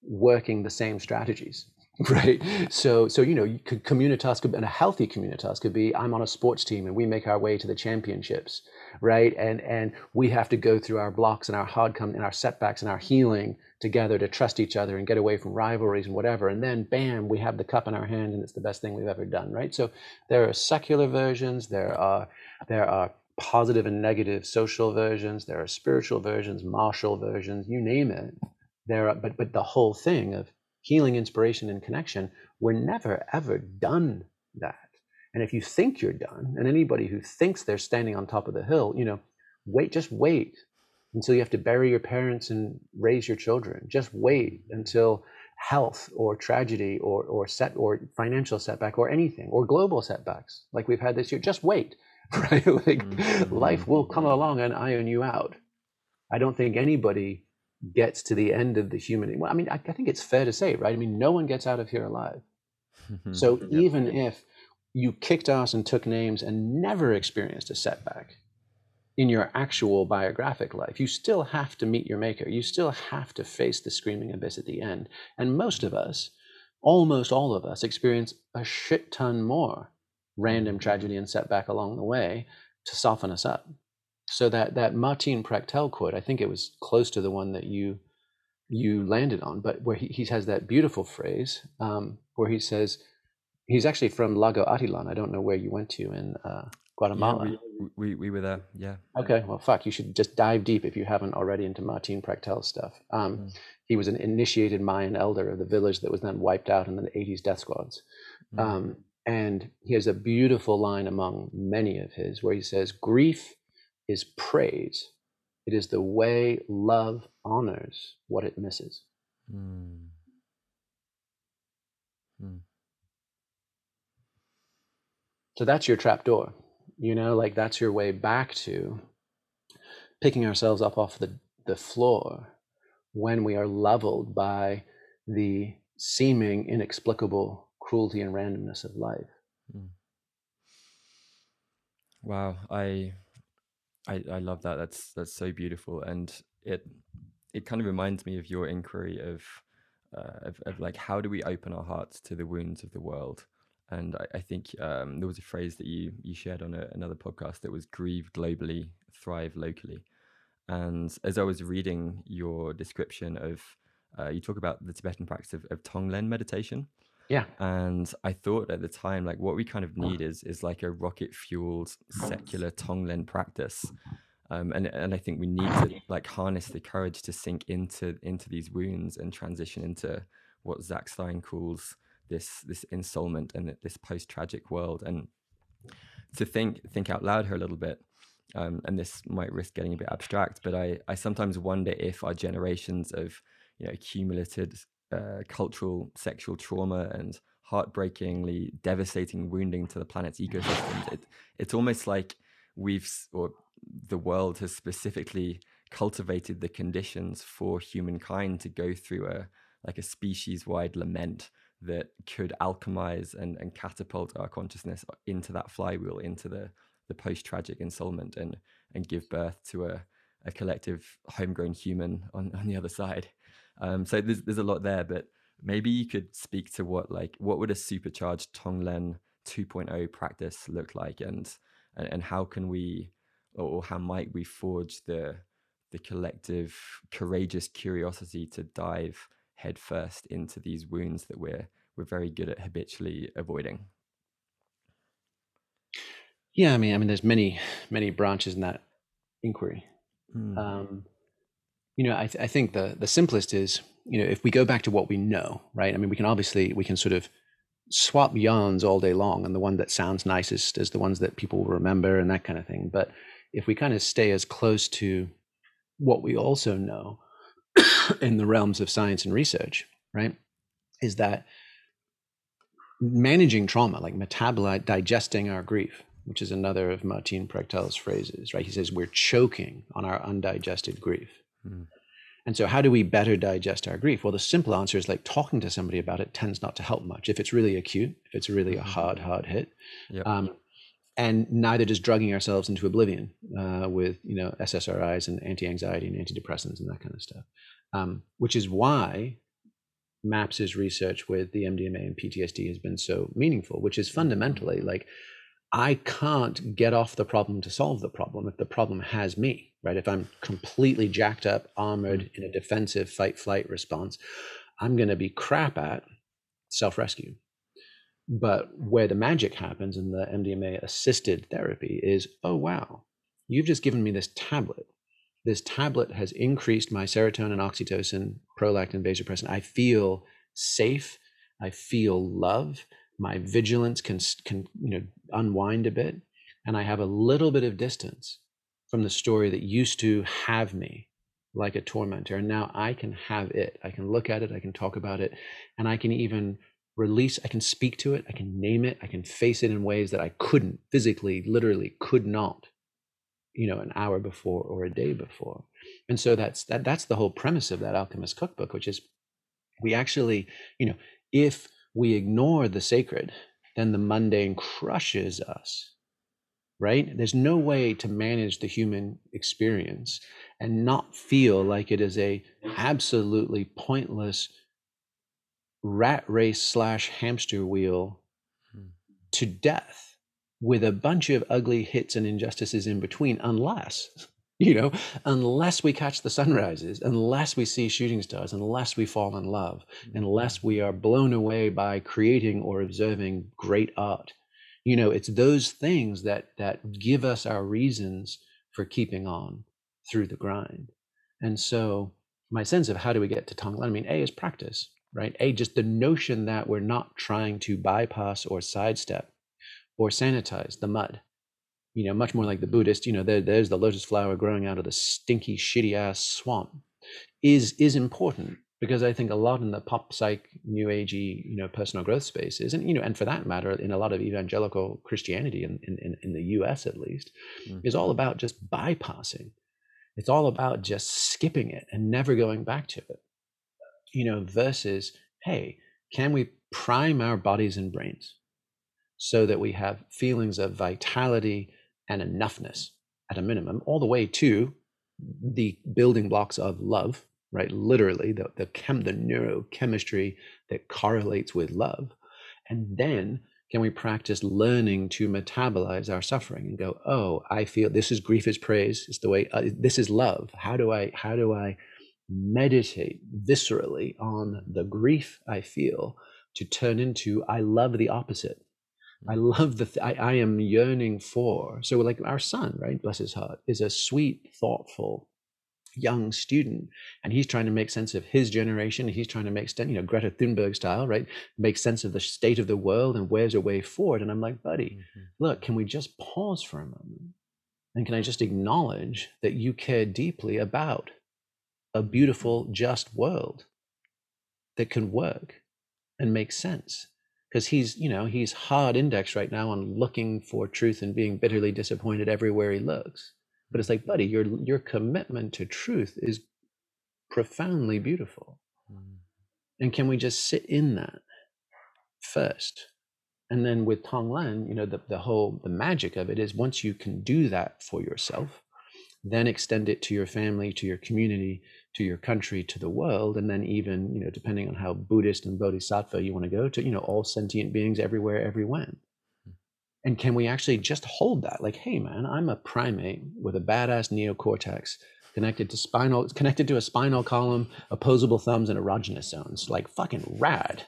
working the same strategies, right? So, so, you know, you could, communitas could, and a healthy communitas could be, I'm on a sports team and we make our way to the championships, right? And, and we have to go through our blocks and our hard come and our setbacks and our healing together to trust each other and get away from rivalries and whatever. And then bam, we have the cup in our hand and it's the best thing we've ever done, right? So there are secular versions, there are, there are positive and negative social versions, there are spiritual versions, martial versions, you name it. There are, but, but the whole thing of healing, inspiration, and connection, we're never ever done that. And if you think you're done, and anybody who thinks they're standing on top of the hill, you know, wait, just wait until you have to bury your parents and raise your children. Just wait until health or tragedy or or set or financial setback or anything or global setbacks like we've had this year. Just wait, right? Like mm-hmm. life will come along and iron you out. I don't think anybody gets to the end of the human. Well, I mean, I, I think it's fair to say, right? I mean, no one gets out of here alive. Mm-hmm. So yep. even if you kicked ass and took names and never experienced a setback in your actual biographic life, you still have to meet your maker. You still have to face the screaming abyss at the end. And most of us, almost all of us, experience a shit ton more random tragedy and setback along the way to soften us up. So that, that Martin Prechtel quote, I think it was close to the one that you you landed on, but where he, he has that beautiful phrase um, where he says, he's actually from Lago Atilan. I don't know where you went to in uh, Guatemala. Yeah, we, we, we were there, yeah. Okay, well, fuck, you should just dive deep if you haven't already into Martin Prechtel's stuff. Um, mm. He was an initiated Mayan elder of the village that was then wiped out in the eighties death squads. Mm. Um, and he has a beautiful line among many of his where he says, grief is praise. It is the way love honors what it misses. Mm. Mm. So that's your trapdoor, you know, like that's your way back to picking ourselves up off the, the floor when we are leveled by the seeming inexplicable cruelty and randomness of life. Mm. Wow, I, I I love that. That's that's so beautiful, and it it kind of reminds me of your inquiry of, uh, of of like how do we open our hearts to the wounds of the world. And I, I think um, there was a phrase that you you shared on a, another podcast that was "grieve globally, thrive locally." And as I was reading your description of, uh, you talk about the Tibetan practice of, of Tonglen meditation. Yeah. And I thought at the time, like, what we kind of need is is like a rocket fueled secular Tonglen practice. Um, and, and I think we need to like harness the courage to sink into into these wounds and transition into what Zach Stein calls this this ensoulment and this post-tragic world. And to think think out loud here a little bit, um, and this might risk getting a bit abstract, but I, I sometimes wonder if our generations of, you know, accumulated uh, cultural, sexual trauma and heartbreakingly devastating wounding to the planet's ecosystems, it, it's almost like we've, or the world has specifically cultivated the conditions for humankind to go through a like a species-wide lament that could alchemize and, and catapult our consciousness into that flywheel, into the, the post-tragic ensoulment, and and give birth to a, a collective homegrown human on, on the other side. Um, so there's there's a lot there, but maybe you could speak to what like what would a supercharged Tonglen two point oh practice look like, and and, and how can we, or how might we forge the the collective courageous curiosity to dive headfirst into these wounds that we're we're very good at habitually avoiding? Yeah, I mean, I mean, there's many many branches in that inquiry. Mm. Um, you know, I, th- I think the the simplest is, you know, if we go back to what we know, right? I mean, we can obviously we can sort of swap yarns all day long, and the one that sounds nicest is the ones that people will remember and that kind of thing. But if we kind of stay as close to what we also know in the realms of science and research, right, is that managing trauma, like metabolizing, digesting our grief, which is another of Martin Prechtel's phrases, right? He says we're choking on our undigested grief. Mm. And so how do we better digest our grief? Well, the simple answer is like talking to somebody about it tends not to help much if it's really acute, if it's really a hard, hard hit. Yep. Um, and neither does drugging ourselves into oblivion uh, with, you know, S S R Is and anti-anxiety and antidepressants and that kind of stuff, um, which is why MAPS's research with the M D M A and P T S D has been so meaningful, which is fundamentally like, I can't get off the problem to solve the problem if the problem has me, right? If I'm completely jacked up, armored in a defensive fight flight response, I'm going to be crap at self-rescue. But where the magic happens in the M D M A assisted therapy is, oh, wow, you've just given me this tablet. This tablet has increased my serotonin, oxytocin, prolactin, vasopressin. I feel safe. I feel love. My vigilance can, can, you know, unwind a bit, and I have a little bit of distance from the story that used to have me like a tormentor. And now I can have it. I can look at it. I can talk about it, and I can even release. I can speak to it. I can name it. I can face it in ways that I couldn't physically, literally could not, you know, an hour before or a day before. And so that's that. That's the whole premise of that Alchemist Cookbook, which is we actually, you know, if we ignore the sacred, then the mundane crushes us, right? There's no way to manage the human experience and not feel like it is a absolutely pointless rat race slash hamster wheel hmm. to death with a bunch of ugly hits and injustices in between, unless, you know, unless we catch the sunrises, unless we see shooting stars, unless we fall in love, unless we are blown away by creating or observing great art. You know, it's those things that that give us our reasons for keeping on through the grind. And so my sense of how do we get to Tonglen, I mean, A is practice, right? A, just the notion that we're not trying to bypass or sidestep or sanitize the mud. You know, much more like the Buddhist, you know, there, there's the lotus flower growing out of the stinky, shitty ass swamp is is important, because I think a lot in the pop psych, new agey, you know, personal growth spaces, and, you know, and for that matter, in a lot of evangelical Christianity in, in, in the U S at least, mm-hmm. is all about just bypassing. It's all about just skipping it and never going back to it, you know, versus, hey, can we prime our bodies and brains so that we have feelings of vitality and enoughness at a minimum, all the way to the building blocks of love, right? Literally the the, chem, the neurochemistry that correlates with love. And then Can we practice learning to metabolize our suffering and go, oh, I feel this is grief is praise. It's the way uh, this is love. How do I how do I meditate viscerally on the grief I feel to turn into I love the opposite. I love the th I, I am yearning for. So like our son, right? Bless his heart, is a sweet, thoughtful, young student, and he's trying to make sense of his generation. He's trying to make sense, you know, Greta Thunberg style, right? Make sense of the state of the world and where's a way forward. And I'm like, buddy, mm-hmm. look, can we just pause for a moment? And can I just acknowledge that you care deeply about a beautiful, just world that can work and make sense? Because he's, you know, he's hard indexed right now on looking for truth and being bitterly disappointed everywhere he looks. But it's like, buddy, your your commitment to truth is profoundly beautiful. Mm. And can we just sit in that first? And then with Tonglen, you know, the, the whole, the magic of it is once you can do that for yourself, then extend it to your family, to your community, to your country, to the world. And then even, you know, depending on how Buddhist and Bodhisattva you want to go to, you know, all sentient beings everywhere, every when. And can we actually just hold that? Like, hey man, I'm a primate with a badass neocortex connected to spinal, connected to a spinal column, opposable thumbs, and erogenous zones. Like fucking rad,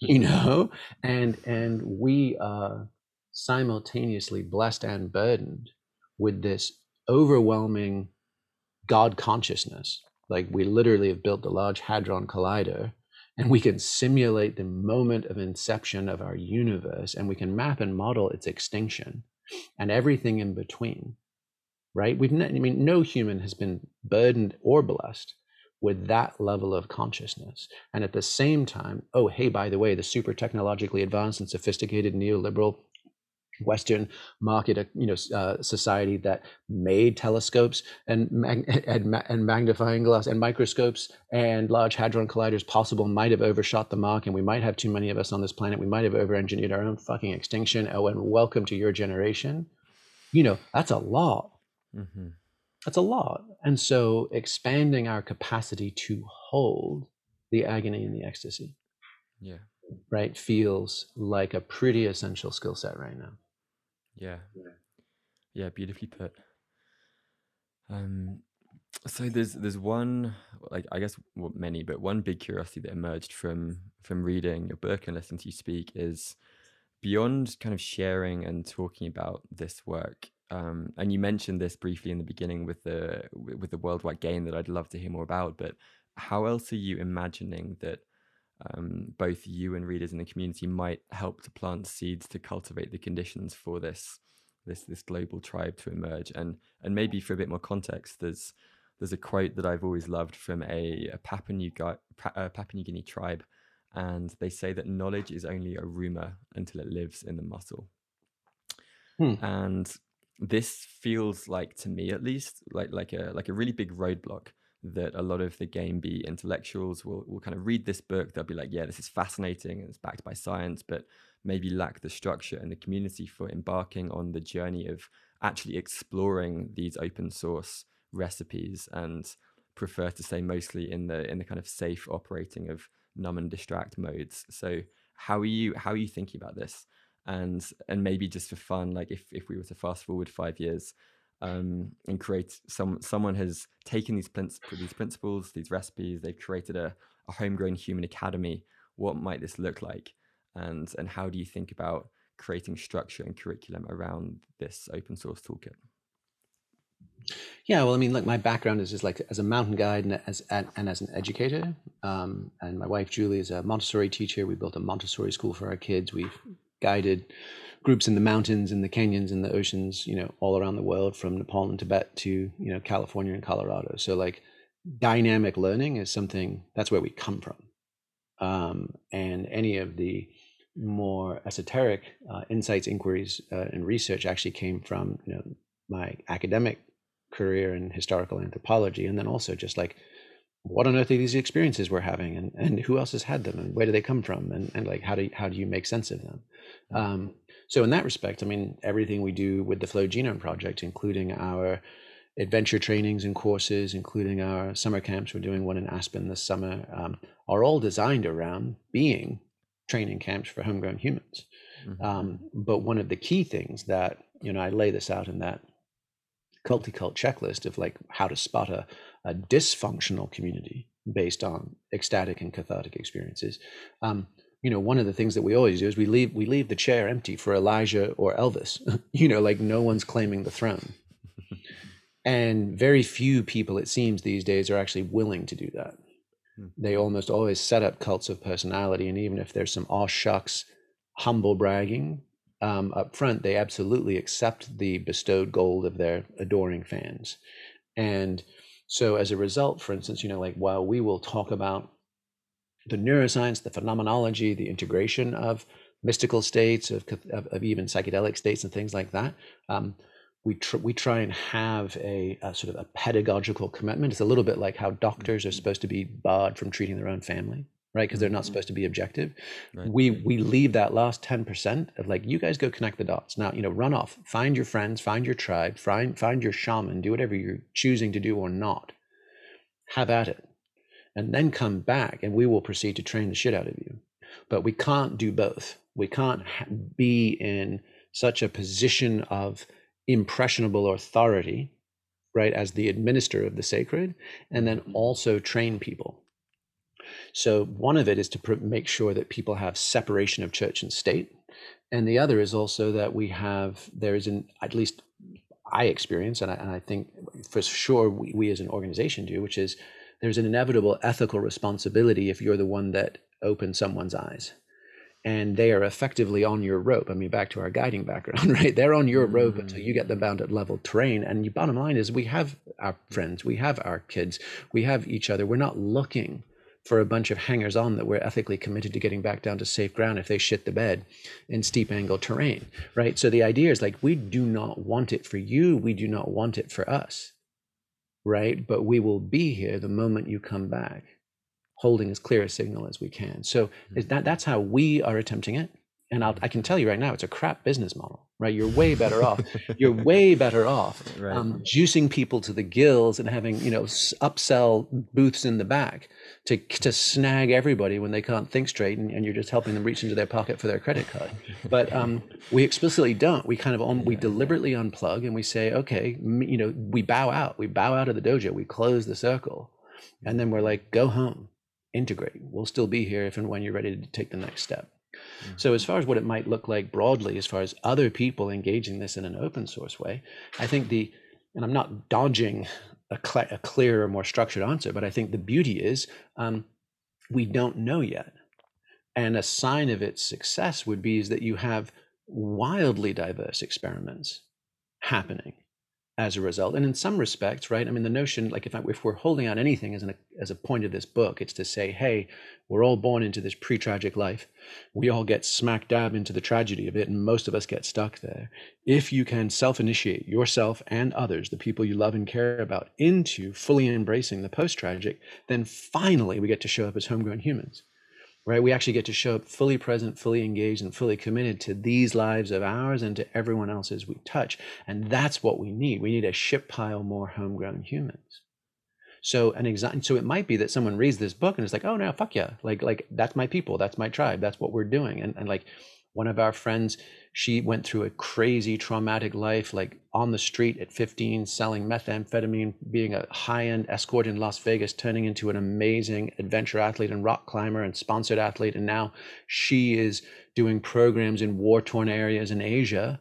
you know? And, and we are simultaneously blessed and burdened with this overwhelming God consciousness. Like we literally have built the Large Hadron Collider, and we can simulate the moment of inception of our universe, and we can map and model its extinction and everything in between, right? We've not, I mean, no human has been burdened or blessed with that level of consciousness. And at the same time, oh, hey, by the way, the super technologically advanced and sophisticated neoliberal Western market, you know, uh, society that made telescopes and, mag and, and magnifying glass and microscopes and Large Hadron Colliders possible might have overshot the mark, and we might have too many of us on this planet. We might have over-engineered our own fucking extinction. Oh, and welcome to your generation. You know, that's a lot. Mm-hmm. That's a lot. And so expanding our capacity to hold the agony and the ecstasy, yeah, right, feels like a pretty essential skill set right now. Yeah. Yeah, beautifully put. Um, so there's there's one, like I guess well, many, but one big curiosity that emerged from from reading your book and listening to you speak is beyond kind of sharing and talking about this work. Um, and you mentioned this briefly in the beginning with the with the worldwide gain that I'd love to hear more about. But how else are you imagining that Um, both you and readers in the community might help to plant seeds to cultivate the conditions for this this this global tribe to emerge? And and maybe for a bit more context, there's there's a quote that I've always loved from a, a Papua New Guinea, uh, Papua New Guinea tribe, and they say that knowledge is only a rumor until it lives in the muscle. Hmm. And this feels like, to me at least, like like a like a really big roadblock that a lot of the Game B intellectuals will, will kind of read this book. They'll be like, yeah, this is fascinating and it's backed by science, but maybe lack the structure and the community for embarking on the journey of actually exploring these open source recipes, and prefer to say mostly in the in the kind of safe operating of numb and distract modes. So how are you how are you thinking about this? And and maybe just for fun, like if, if we were to fast forward five years, Um, and create some someone has taken these, these principles, these recipes, they've created a, a homegrown human academy. What might this look like? And, and how do you think about creating structure and curriculum around this open source toolkit? Yeah, well, I mean, look, my background is just like as a mountain guide and as, and, and as an educator. Um, and my wife, Julie, is a Montessori teacher. We built a Montessori school for our kids. We've guided groups in the mountains, in the canyons, in the oceans, you know, all around the world, from Nepal and Tibet to, you know, California and Colorado. So like dynamic learning is something, that's where we come from. Um, and any of the more esoteric uh, insights, inquiries, uh, and research actually came from, you know, my academic career in historical anthropology. And then also just like, what on earth are these experiences we're having, and, and who else has had them, and where do they come from, and, and like how do, how do you make sense of them? Um, so in that respect, I mean, everything we do with the Flow Genome Project, including our adventure trainings and courses, including our summer camps, we're doing one in Aspen this summer, um, are all designed around being training camps for homegrown humans. Mm-hmm. Um, but one of the key things that, you know, I lay this out in that Culticult checklist of like how to spot a, a dysfunctional community based on ecstatic and cathartic experiences. Um, you know, one of the things that we always do is we leave we leave the chair empty for Elijah or Elvis. You know, like no one's claiming the throne. And very few people, it seems these days, are actually willing to do that. Mm. They almost always set up cults of personality. And even if there's some aw shucks, humble bragging um, up front, they absolutely accept the bestowed gold of their adoring fans. And so as a result, for instance, you know, like while we will talk about the neuroscience, the phenomenology, the integration of mystical states, of, of, of even psychedelic states and things like that, um, we, tr- we try and have a, a sort of a pedagogical commitment. It's a little bit like how doctors are supposed to be barred from treating their own family, right? Because they're not supposed to be objective. Right. We, we leave that last ten percent of like, you guys go connect the dots. Now, you know, run off, find your friends, find your tribe, find, find your shaman, do whatever you're choosing to do or not. Have at it. And then come back and we will proceed to train the shit out of you. But we can't do both. We can't be in such a position of impressionable authority, right, as the administrator of the sacred, and then also train people. So one of it is to pr- make sure that people have separation of church and state. And the other is also that we have, there is an, at least I experience, and I, and I think for sure we, we as an organization do, which is there's an inevitable ethical responsibility if you're the one that opens someone's eyes. And they are effectively on your rope. I mean, back to our guiding background, right? They're on your rope mm-hmm. until you get them bound at level terrain. And the bottom line is we have our friends, we have our kids, we have each other. We're not looking for a bunch of hangers-on that we're ethically committed to getting back down to safe ground if they shit the bed in steep angle terrain, right? So the idea is like, we do not want it for you. We do not want it for us, right? But we will be here the moment you come back, holding as clear a signal as we can. So is that that's how we are attempting it. And I'll, I can tell you right now, it's a crap business model, right? You're way better off. You're way better off right. um, juicing people to the gills and having, you know, upsell booths in the back to to snag everybody when they can't think straight, and, and you're just helping them reach into their pocket for their credit card. But um, we explicitly don't. We kind of um, we deliberately unplug and we say, okay, you know, we bow out. We bow out of the dojo. We close the circle, and then we're like, go home. Integrate. We'll still be here if and when you're ready to take the next step. Mm-hmm. So as far as what it might look like broadly, as far as other people engaging this in an open source way, I think the, and I'm not dodging a, cl- a clearer, more structured answer, but I think the beauty is um, we don't know yet. And a sign of its success would be is that you have wildly diverse experiments happening as a result. And in some respects, right, I mean, the notion, like if, I, if we're holding on anything as, an, as a point of this book, it's to say, hey, we're all born into this pre-tragic life. We all get smack dab into the tragedy of it, and most of us get stuck there. If you can self-initiate yourself and others, the people you love and care about, into fully embracing the post-tragic, then finally we get to show up as homegrown humans, right? We actually get to show up fully present, fully engaged, and fully committed to these lives of ours and to everyone else's we touch. And that's what we need. We need a shit pile more homegrown humans. So an exi- so it might be that someone reads this book and it's like, oh no, fuck yeah. Like, like that's my people, that's my tribe, that's what we're doing. And, and like one of our friends, she went through a crazy traumatic life, like on the street at fifteen, selling methamphetamine, being a high-end escort in Las Vegas, turning into an amazing adventure athlete and rock climber and sponsored athlete. And now she is doing programs in war-torn areas in Asia,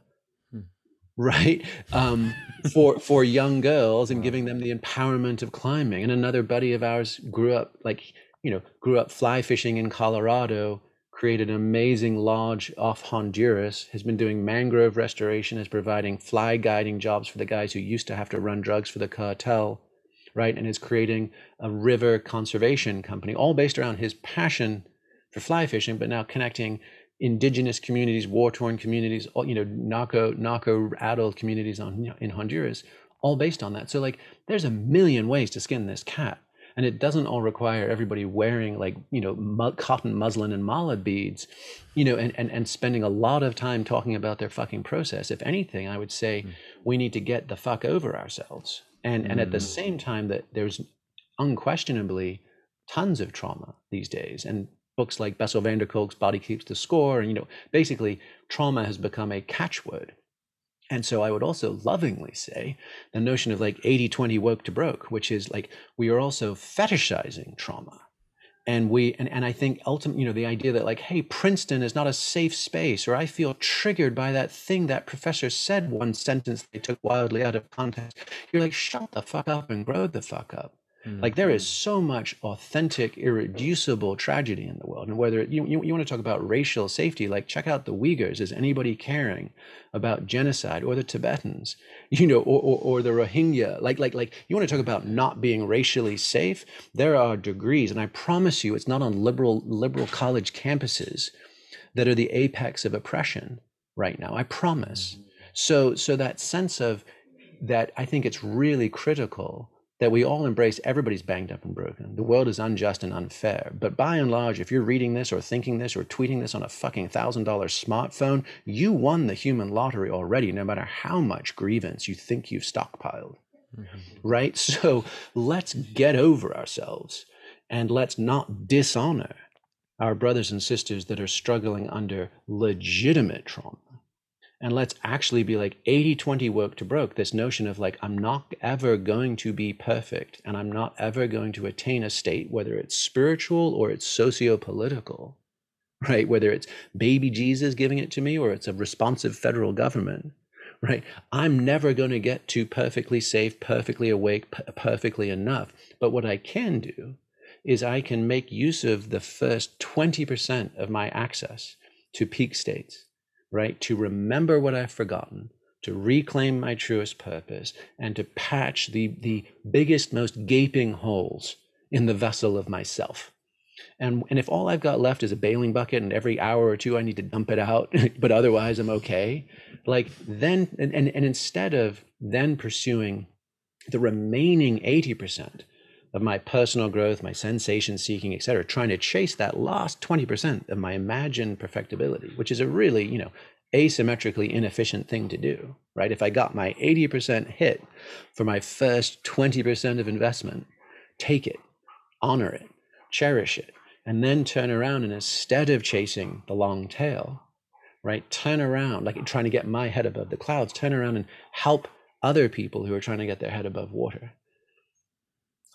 hmm. right? Um, for, for young girls and wow. giving them the empowerment of climbing. And another buddy of ours grew up, like, you know, grew up fly fishing in Colorado, created an amazing lodge off Honduras, has been doing mangrove restoration, is providing fly guiding jobs for the guys who used to have to run drugs for the cartel, right? And is creating a river conservation company, all based around his passion for fly fishing, but now connecting indigenous communities, war-torn communities, you know, narco, narco-addled communities on, in Honduras, all based on that. So like, there's a million ways to skin this cat. And it doesn't all require everybody wearing like, you know, mu- cotton muslin and mala beads, you know, and, and, and spending a lot of time talking about their fucking process. If anything, I would say mm. we need to get the fuck over ourselves. And, mm. and at the same time that there's unquestionably tons of trauma these days. And books like Bessel van der Kolk's Body Keeps the Score. And, you know, basically trauma has become a catchword. And so I would also lovingly say the notion of like eighty twenty woke to broke, which is like we are also fetishizing trauma. And we and, and I think ultimately, you know, the idea that like, hey, Princeton is not a safe space, or I feel triggered by that thing that professor said one sentence they took wildly out of context. You're like, shut the fuck up and grow the fuck up. Mm-hmm. Like there is so much authentic, irreducible tragedy in the world. And whether you, you, you want to talk about racial safety, like check out the Uyghurs. Is anybody caring about genocide, or the Tibetans, you know, or, or, or the Rohingya? Like, like, like you want to talk about not being racially safe? There are degrees, and I promise you it's not on liberal, liberal college campuses that are the apex of oppression right now. I promise. Mm-hmm. So, so that sense of that, I think it's really critical that we all embrace everybody's banged up and broken. The world is unjust and unfair. But by and large, if you're reading this or thinking this or tweeting this on a fucking thousand dollar smartphone, you won the human lottery already, no matter how much grievance you think you've stockpiled, mm-hmm. right? So let's get over ourselves and let's not dishonor our brothers and sisters that are struggling under legitimate trauma. And let's actually be like eighty twenty woke to broke, this notion of like, I'm not ever going to be perfect, and I'm not ever going to attain a state, whether it's spiritual or it's socio-political, right? Whether it's baby Jesus giving it to me or it's a responsive federal government, right? I'm never going to get to perfectly safe, perfectly awake, p- perfectly enough. But what I can do is I can make use of the first twenty percent of my access to peak states, right? To remember what I've forgotten, to reclaim my truest purpose, and to patch the, the biggest, most gaping holes in the vessel of myself. And, and if all I've got left is a bailing bucket and every hour or two I need to dump it out, but otherwise I'm okay. Like then, and, and, and instead of then pursuing the remaining eighty percent of my personal growth, my sensation seeking, et cetera, trying to chase that last twenty percent of my imagined perfectibility, which is a really, you know, asymmetrically inefficient thing to do, right? If I got my eighty percent hit for my first twenty percent of investment, take it, honor it, cherish it, and then turn around and instead of chasing the long tail, right? Turn around, like trying to get my head above the clouds, turn around and help other people who are trying to get their head above water.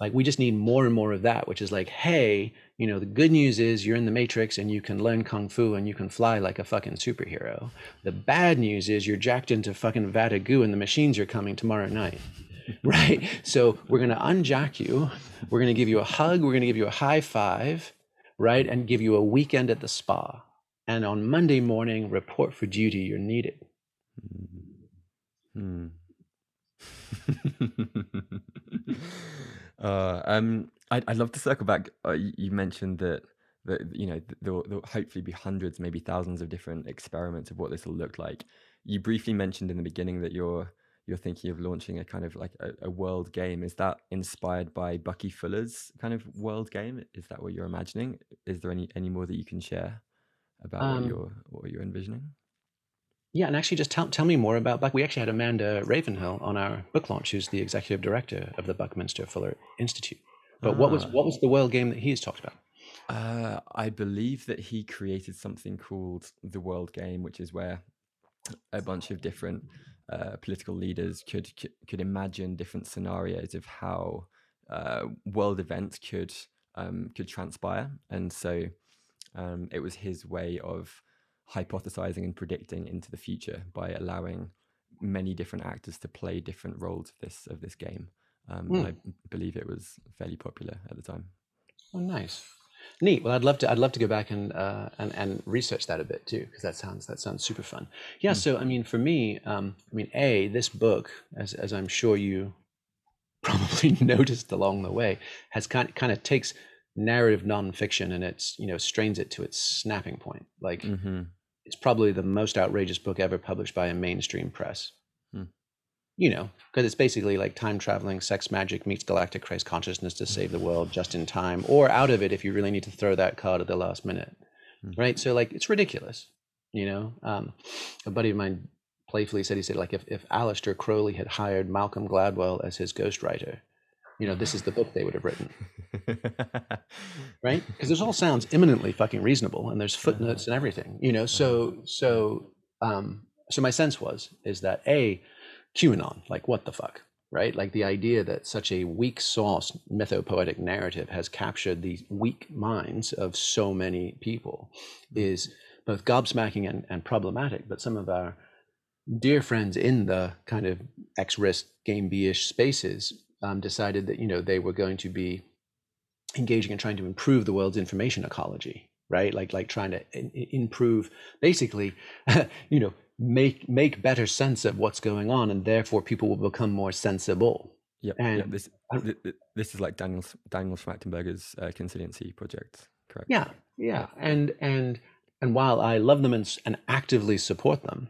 Like we just need more and more of that, which is like, hey, you know, the good news is you're in the Matrix and you can learn Kung Fu and you can fly like a fucking superhero. The bad news is you're jacked into fucking vata goo and the machines are coming tomorrow night, right? So we're going to unjack you. We're going to give you a hug. We're going to give you a high five, right? And give you a weekend at the spa. And on Monday morning, report for duty. You're needed. Hmm. Uh, um, I'd, I'd love to circle back. Uh, you, you mentioned that, that you know, there'll, there'll hopefully be hundreds, maybe thousands of different experiments of what this will look like. You briefly mentioned in the beginning that you're you're thinking of launching a kind of like a, a world game. Is that inspired by Bucky Fuller's kind of world game? Is that what you're imagining? Is there any any more that you can share about um, what you're what you're envisioning? Yeah, and actually just tell tell me more about Buck. We actually had Amanda Ravenhill on our book launch, who's the executive director of the Buckminster Fuller Institute. But ah. what was what was the world game that he's talked about? Uh, I believe that he created something called the world game, which is where a bunch of different uh, political leaders could could imagine different scenarios of how uh, world events could um, could transpire. And so um, it was his way of hypothesizing and predicting into the future by allowing many different actors to play different roles of this of this game. Um, mm. I believe it was fairly popular at the time. Oh, nice, neat. Well, I'd love to. I'd love to go back and uh, and and research that a bit too, because that sounds that sounds super fun. Yeah. Mm. So I mean, for me, um, I mean, a this book, as as I'm sure you probably noticed along the way, has kind kind of takes narrative nonfiction and it's you know strains it to its snapping point. Like mm-hmm. It's probably the most outrageous book ever published by a mainstream press. Mm. You know, because it's basically like time traveling, sex magic meets galactic Christ consciousness to save the world just in time, or out of it if you really need to throw that card at the last minute, mm. right? So like it's ridiculous. You know, um, a buddy of mine playfully said he said like if if Aleister Crowley had hired Malcolm Gladwell as his ghostwriter, you know, this is the book they would have written. Right? Because this all sounds eminently fucking reasonable, and there's footnotes and everything, you know. So, so, um, so my sense was, is that A, QAnon, like what the fuck, right? Like the idea that such a weak sauce mythopoetic narrative has captured the weak minds of so many people is both gobsmacking and, and problematic. But some of our dear friends in the kind of X-risk, game B-ish spaces um, decided that, you know, they were going to be engaging in trying to improve the world's information ecology, right? Like, like trying to in, in improve, basically, you know, make make better sense of what's going on, and therefore people will become more sensible. Yeah, and yep. This, th this is like Daniel Daniel Schmachtenberger's uh, Consiliency project, correct? Yeah, yeah, yeah, and and and while I love them and and actively support them,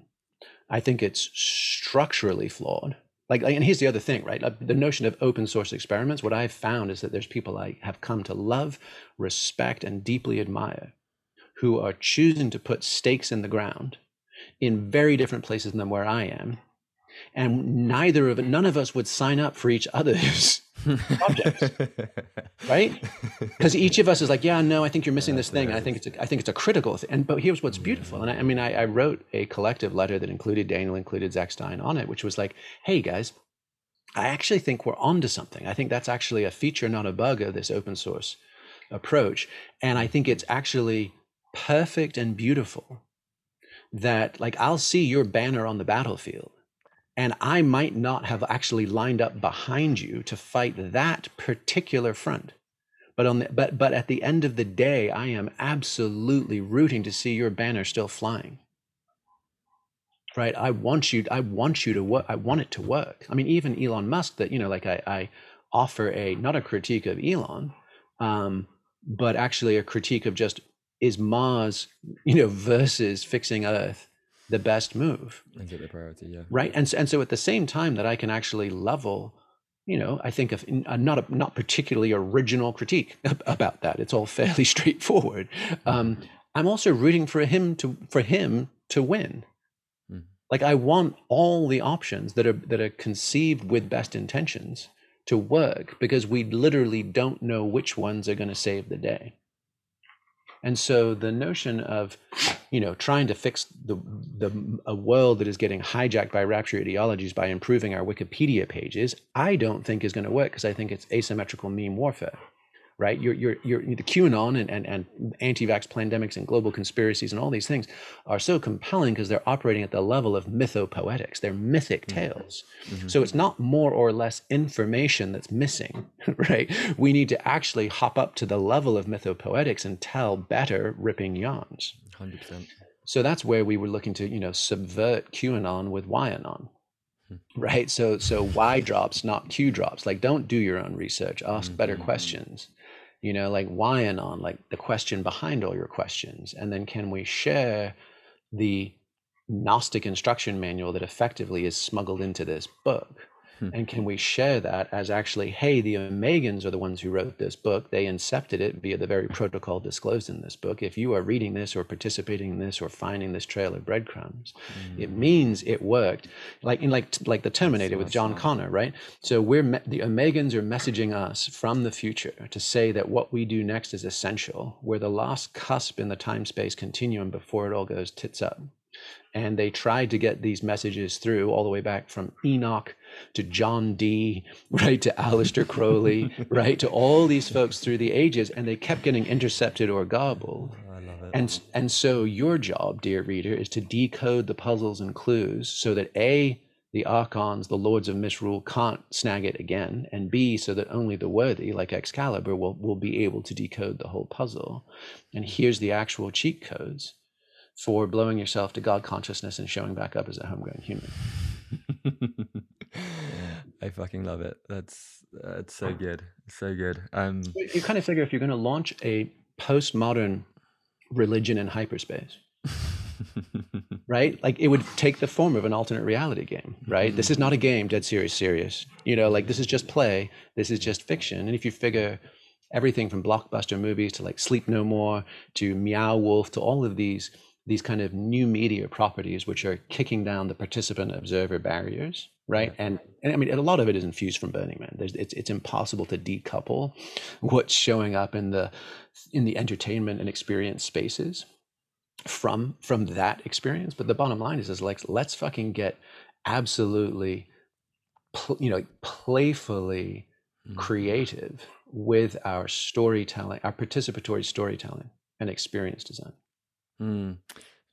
I think it's structurally flawed. Like, and here's the other thing, right? Like the notion of open source experiments, what I've found is that there's people I have come to love, respect, and deeply admire who are choosing to put stakes in the ground in very different places than where I am. And neither of none of us would sign up for each other's projects, right? Because each of us is like, yeah, no, I think you're missing yeah, this thing. And I think it's a, I think it's a critical thing. And but here's what's beautiful. And I, I mean, I, I wrote a collective letter that included Daniel, included Zach Stein on it, which was like, hey guys, I actually think we're onto something. I think that's actually a feature, not a bug, of this open source approach. And I think it's actually perfect and beautiful that, like, I'll see your banner on the battlefield, and I might not have actually lined up behind you to fight that particular front. But on the, but but at the end of the day, I am absolutely rooting to see your banner still flying. Right? I want you I want you to work. I want it to work. I mean, even Elon Musk, that, you know, like I, I offer a not a critique of Elon, um, but actually a critique of just, is Mars, you know, versus fixing Earth, the best move? Is it the priority? Yeah. Right. And so, and so at the same time that I can actually level, you know, I think of a, not a, not particularly original critique about that. It's all fairly straightforward. Um, I'm also rooting for him to for him to win. Mm. Like, I want all the options that are that are conceived with best intentions to work, because we literally don't know which ones are going to save the day. And so the notion of, you know, trying to fix the, the a world that is getting hijacked by rapture ideologies by improving our Wikipedia pages, I don't think is going to work, because I think it's asymmetrical meme warfare, right? You're, you're, you're, the QAnon and, and, and anti-vax pandemics and global conspiracies and all these things are so compelling because they're operating at the level of mythopoetics. They're mythic tales. Mm-hmm. So it's not more or less information that's missing, right? We need to actually hop up to the level of mythopoetics and tell better ripping yarns. one hundred percent. So that's where we were looking to, you know, subvert QAnon with YAnon. Right? So, so Y drops, not Q drops. Like, don't do your own research. Ask better questions. You know, like YAnon, like the question behind all your questions. And then, can we share the Gnostic instruction manual that effectively is smuggled into this book? Hmm. And can we share that as actually, hey, the Omegans are the ones who wrote this book. They incepted it via the very protocol disclosed in this book. If you are reading this or participating in this or finding this trail of breadcrumbs, mm. it means it worked. Like in like like the Terminator with John Connor, right? So we're the Omegans are messaging us from the future to say that what we do next is essential. We're the last cusp in the time-space continuum before it all goes tits up. And they tried to get these messages through all the way back from Enoch to John Dee, right, to Aleister Crowley, right, to all these folks through the ages, and they kept getting intercepted or gobbled. Oh, I love it. And, and so your job, dear reader, is to decode the puzzles and clues so that A, the Archons, the Lords of Misrule, can't snag it again, and B, so that only the worthy, like Excalibur, will, will be able to decode the whole puzzle. And here's the actual cheat codes for blowing yourself to God consciousness and showing back up as a homegrown human. I fucking love it. That's that's so good, so good. Um, you kind of figure if you're going to launch a postmodern religion in hyperspace, right? Like, it would take the form of an alternate reality game, right? This is not a game, dead serious, serious. You know, like, this is just play. This is just fiction. And if you figure everything from blockbuster movies to like Sleep No More to Meow Wolf to all of these these kind of new media properties, which are kicking down the participant observer barriers, right? Yeah. And, and I mean, a lot of it is infused from Burning Man. There's, it's, it's impossible to decouple what's showing up in the, in the entertainment and experience spaces from, from that experience. But the bottom line is, is like, let's fucking get absolutely, you know, playfully mm-hmm. creative with our storytelling, our participatory storytelling and experience design. Mm.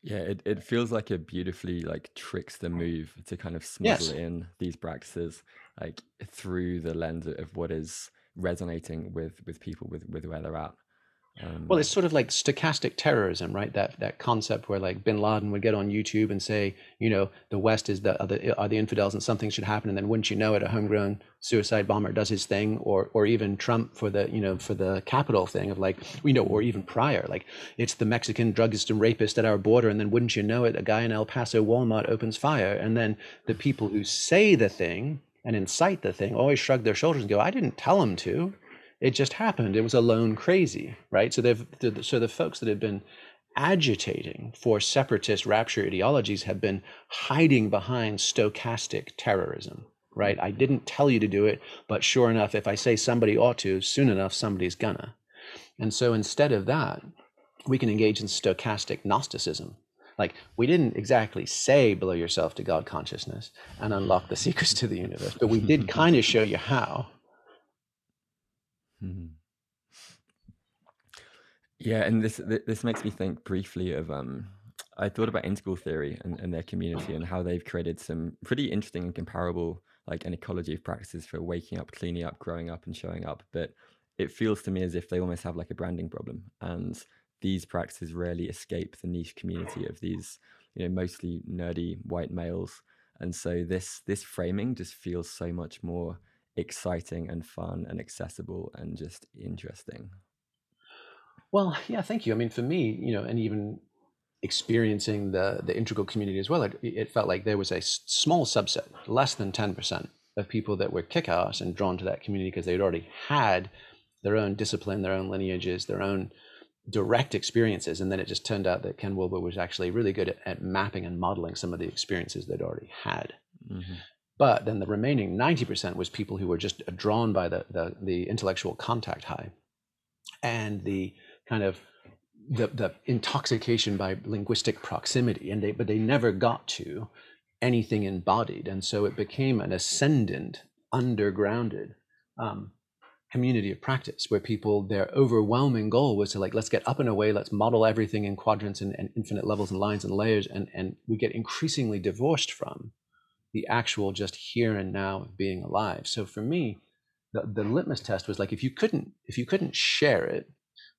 Yeah, it, it feels like it beautifully like tricks the move to kind of smuggle yes. in these practices like through the lens of what is resonating with with people with with where they're at. Um, well, it's sort of like stochastic terrorism, right? That that concept where like Bin Laden would get on YouTube and say, you know, the West is the are the, are the infidels and something should happen, and then wouldn't you know it, a homegrown suicide bomber does his thing, or or even Trump for the you know for the Capitol thing of like you know, or even prior like it's the Mexican druggist and rapist at our border, and then wouldn't you know it, a guy in El Paso Walmart opens fire, and then the people who say the thing and incite the thing always shrug their shoulders and go, I didn't tell him to. It just happened. It was alone crazy, right? So they've so the folks that have been agitating for separatist rapture ideologies have been hiding behind stochastic terrorism, right? I didn't tell you to do it, but sure enough, if I say somebody ought to, soon enough somebody's gonna. And so instead of that, we can engage in stochastic Gnosticism. Like, we didn't exactly say blow yourself to God consciousness and unlock the secrets to the universe, but we did kind of show you how. Mm-hmm. Yeah, and this this makes me think briefly of um I thought about in-school theory and, and their community and how they've created some pretty interesting and comparable like an ecology of practices for waking up, cleaning up, growing up and showing up, but it feels to me as if they almost have like a branding problem, and these practices rarely escape the niche community of these you know mostly nerdy white males, and so this this framing just feels so much more exciting and fun and accessible and just interesting. Well, yeah, thank you. I mean, for me, you know, and even experiencing the the integral community as well, it, it felt like there was a small subset, less than ten percent of people that were kick-ass and drawn to that community because they'd already had their own discipline, their own lineages, their own direct experiences. And then it just turned out that Ken Wilber was actually really good at, at mapping and modeling some of the experiences they'd already had. Mm-hmm. But then the remaining ninety percent was people who were just drawn by the, the, the intellectual contact high and the kind of the, the intoxication by linguistic proximity. And they, but they never got to anything embodied. And so it became an ascendant, undergrounded um, community of practice where people, their overwhelming goal was to like, let's get up and away, let's model everything in quadrants and, and infinite levels and lines and layers. And, and we get increasingly divorced from the actual just here and now of being alive. So for me, the, the litmus test was like, if you couldn't, if you couldn't share it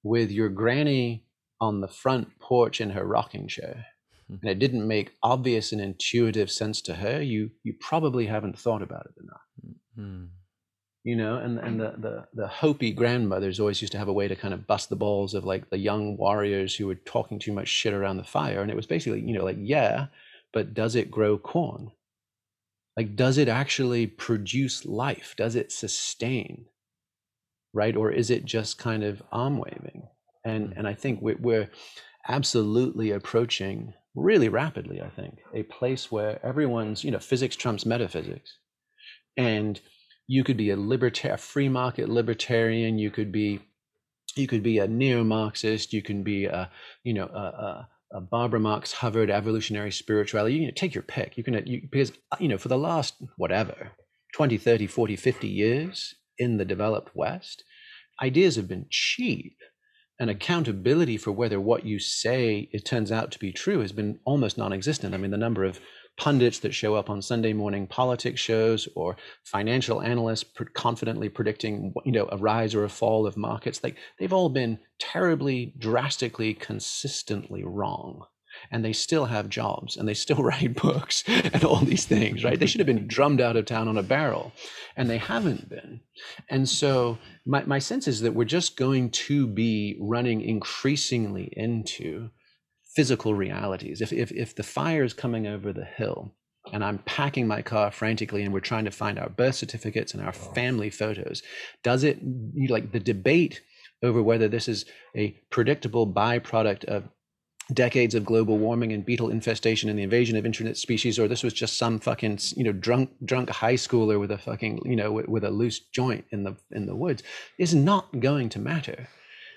with your granny on the front porch in her rocking chair, and it didn't make obvious and intuitive sense to her, you you probably haven't thought about it enough. Mm-hmm. You know, and, and the, the, the Hopi grandmothers always used to have a way to kind of bust the balls of like the young warriors who were talking too much shit around the fire. And it was basically, you know, like, yeah, but does it grow corn? Like, does it actually produce life? Does it sustain, right? Or is it just kind of arm waving? And and I think we're, we're absolutely approaching really rapidly, I think, a place where everyone's, you know, physics trumps metaphysics. And you could be a libertarian, free market libertarian. You could be, you could be a neo-Marxist. You can be a, you know, a, a Uh, Barbara Marx Hubbard, evolutionary spirituality, you know, take your pick. You can, you, because, you know, for the last, whatever, twenty, thirty, forty, fifty years in the developed West, ideas have been cheap, and accountability for whether what you say, it turns out to be true, has been almost non-existent. I mean, the number of pundits that show up on Sunday morning politics shows or financial analysts pre- confidently predicting, you know, a rise or a fall of markets, like they've all been terribly, drastically, consistently wrong. And they still have jobs and they still write books and all these things, right? They should have been drummed out of town on a barrel, and they haven't been. And so my, my sense is that we're just going to be running increasingly into physical realities. If, if if the fire is coming over the hill and I'm packing my car frantically and we're trying to find our birth certificates and our family photos, does it, you know, like the debate over whether this is a predictable byproduct of decades of global warming and beetle infestation and the invasion of infinite species, or this was just some fucking, you know, drunk drunk high schooler with a fucking, you know, with, with a loose joint in the in the woods, is not going to matter,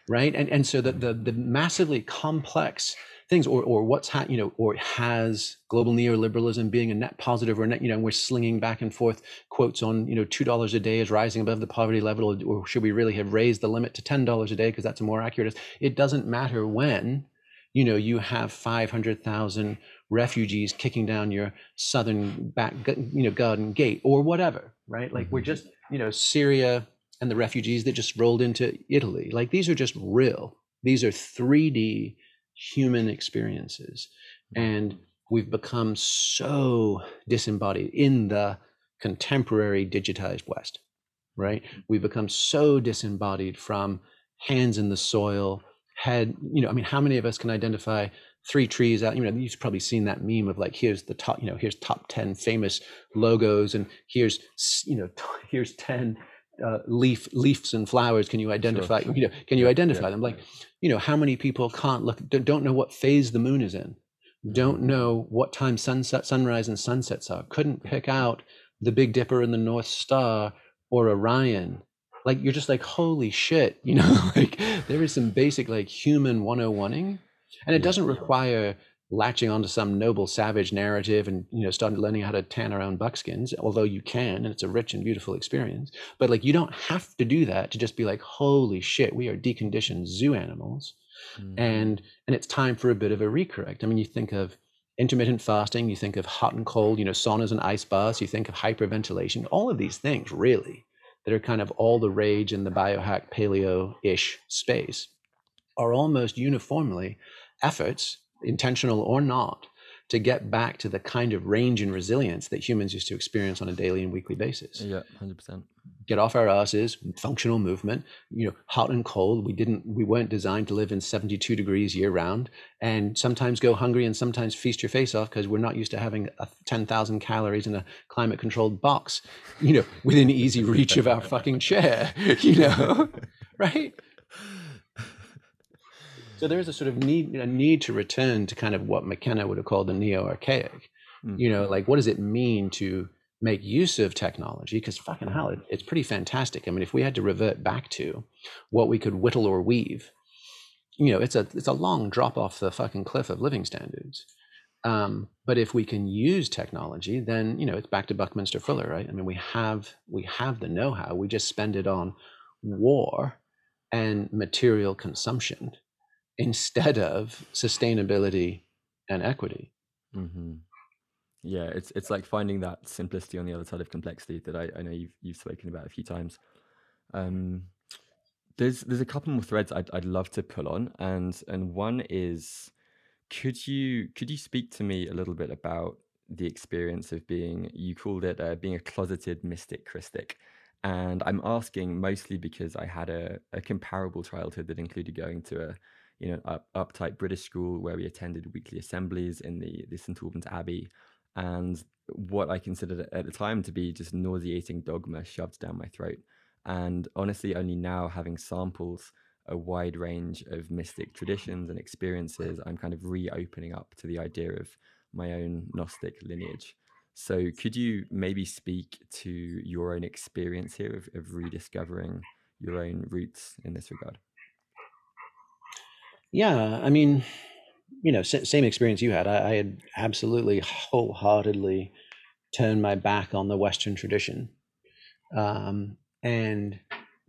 right? And and so the the, the massively complex things, or or what's ha- you know, or has global neoliberalism being a net positive or net, you know, and we're slinging back and forth quotes on, you know, two dollars a day is rising above the poverty level, or should we really have raised the limit to ten dollars a day because that's more accurate? It doesn't matter when, you know, you have five hundred thousand refugees kicking down your southern back, you know, garden gate or whatever, right? Like, we're just, you know, Syria and the refugees that just rolled into Italy. Like, these are just real. These are three D. Human experiences, and we've become so disembodied in the contemporary digitized West, right? We've become so disembodied from hands in the soil, head, you know, I mean, how many of us can identify three trees out? You know, you've probably seen that meme of like, here's the top, you know, here's top ten famous logos, and here's, you know, here's ten Uh, leaf leaves and flowers. Can you identify? Sure. You know, can you identify yeah. them? Like, you know, how many people can't look? Don't know what phase the moon is in. Don't know what time sunset, sunrise, and sunsets are. Couldn't pick out the Big Dipper and the North Star or Orion. Like, you're just like, holy shit. You know, like, there is some basic like human one oh one-ing, and it doesn't require latching onto some noble savage narrative and, you know, starting learning how to tan our own buckskins, although you can, and it's a rich and beautiful experience. But like, you don't have to do that to just be like, holy shit, we are deconditioned zoo animals. Mm. And and it's time for a bit of a recorrect. I mean, you think of intermittent fasting, you think of hot and cold, you know, saunas and ice baths, you think of hyperventilation, all of these things really that are kind of all the rage in the biohack paleo-ish space are almost uniformly efforts, intentional or not, to get back to the kind of range and resilience that humans used to experience on a daily and weekly basis. Yeah, one hundred percent. Get off our asses, functional movement, you know, hot and cold. We didn't, we weren't designed to live in seventy-two degrees year round, and sometimes go hungry and sometimes feast your face off because we're not used to having ten thousand calories in a climate controlled box, you know, within easy reach of our fucking chair, you know, right? So there is a sort of need, a need to return to kind of what McKenna would have called the neo-archaic. Mm. You know, like, what does it mean to make use of technology? Because fucking hell, it, it's pretty fantastic. I mean, if we had to revert back to what we could whittle or weave, you know, it's a it's a long drop off the fucking cliff of living standards. Um, but if we can use technology, then, you know, it's back to Buckminster Fuller, right? I mean, we have we have the know-how. We just spend it on war and material consumption instead of sustainability and equity. Mm-hmm. Yeah, it's it's like finding that simplicity on the other side of complexity that I, I know you've you've spoken about a few times. Um, there's there's a couple more threads I'd I'd love to pull on, and and one is, could you could you speak to me a little bit about the experience of being, you called it uh, being a closeted mystic christic. And I'm asking mostly because I had a, a comparable childhood that included going to a you know, up, uptight British school where we attended weekly assemblies in the, the Saint Albans Abbey, and what I considered at the time to be just nauseating dogma shoved down my throat. And honestly, only now, having samples a wide range of mystic traditions and experiences, I'm kind of reopening up to the idea of my own Gnostic lineage. So could you maybe speak to your own experience here of, of rediscovering your own roots in this regard? Yeah, I mean, you know, same experience you had. I, I had absolutely wholeheartedly turned my back on the Western tradition. Um, and,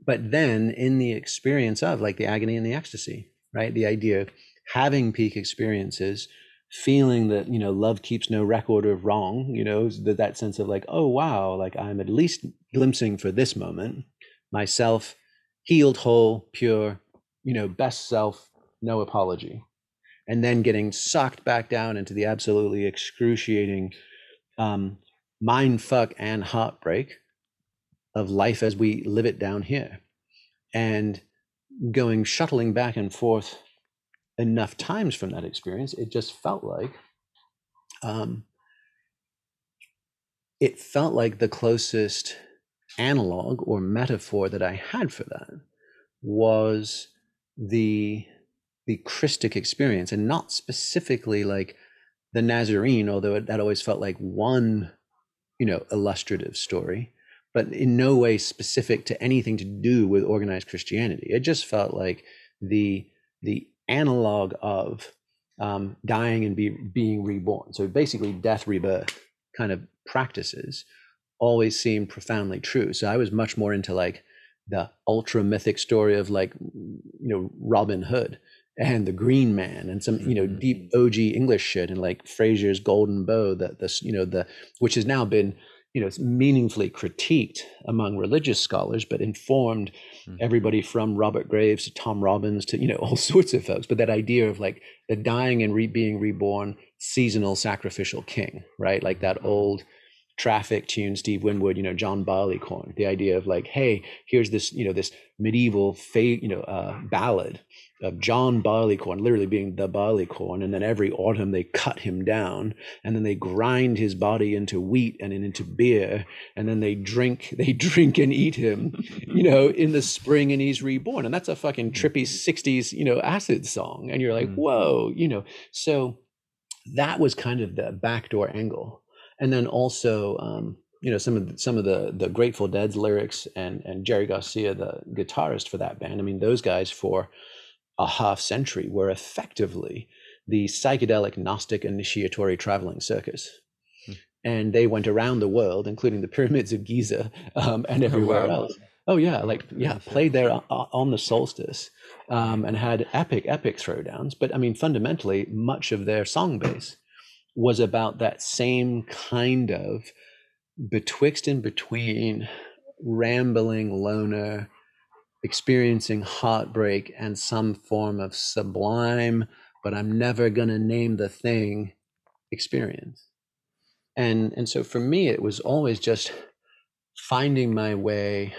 but then in the experience of like the agony and the ecstasy, right? The idea of having peak experiences, feeling that, you know, love keeps no record of wrong, you know, that, that sense of like, oh, wow, like I'm at least glimpsing for this moment, myself, healed, whole, pure, you know, best self, no apology, and then getting sucked back down into the absolutely excruciating um, mind fuck and heartbreak of life as we live it down here, and going shuttling back and forth enough times from that experience, it just felt like um, it felt like the closest analog or metaphor that I had for that was the the Christic experience, and not specifically like the Nazarene, although it, that always felt like one, you know, illustrative story, but in no way specific to anything to do with organized Christianity. It just felt like the the analog of um, dying and be, being reborn. So basically death, rebirth kind of practices always seemed profoundly true. So I was much more into like the ultra mythic story of like, you know, Robin Hood and the Green Man and some, you know, deep O G English shit, and like Fraser's Golden Bough, that this, you know, the, which has now been, you know, it's meaningfully critiqued among religious scholars, but informed mm-hmm. everybody from Robert Graves to Tom Robbins to, you know, all sorts of folks. But that idea of like the dying and re- being reborn seasonal sacrificial king, right? Like that old Traffic tune, Steve Winwood, you know, John Barleycorn, the idea of like, hey, here's this, you know, this medieval, fa- you know, uh, ballad of John Barleycorn, literally being the barleycorn. And then every autumn they cut him down, and then they grind his body into wheat and into beer. And then they drink, they drink and eat him, you know, in the spring, and he's reborn. And that's a fucking trippy sixties, you know, acid song. And you're like, whoa, you know, so that was kind of the backdoor angle. And then also, um, you know, some of the, some of the the Grateful Dead's lyrics, and and Jerry Garcia, the guitarist for that band. I mean, those guys for a half century were effectively the psychedelic Gnostic initiatory traveling circus, hmm. and they went around the world, including the pyramids of Giza um, and everywhere oh, wow. else. Oh yeah, like yeah, played there on the solstice um, and had epic epic throwdowns. But I mean, fundamentally, much of their song base was about that same kind of betwixt and between rambling loner, experiencing heartbreak and some form of sublime, but I'm never gonna name the thing experience. And, and so for me, it was always just finding my way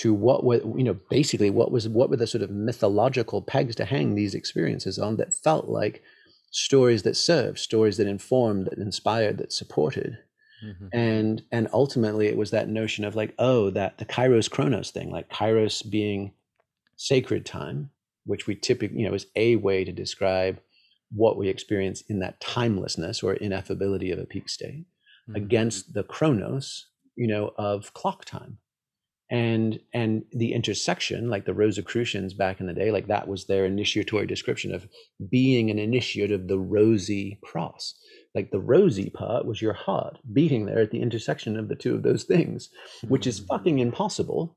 to what was, you know, basically what was, what were the sort of mythological pegs to hang these experiences on that felt like stories that served, stories that informed, that inspired, that supported. Mm-hmm. And and ultimately it was that notion of like, oh, that the Kairos Chronos thing, like Kairos being sacred time, which we typically, you know, is a way to describe what we experience in that timelessness or ineffability of a peak state, mm-hmm. against the Chronos, you know, of clock time. And and the intersection, like the Rosicrucians back in the day, like that was their initiatory description of being an initiate of the rosy cross. Like the rosy part was your heart beating there at the intersection of the two of those things, which is fucking impossible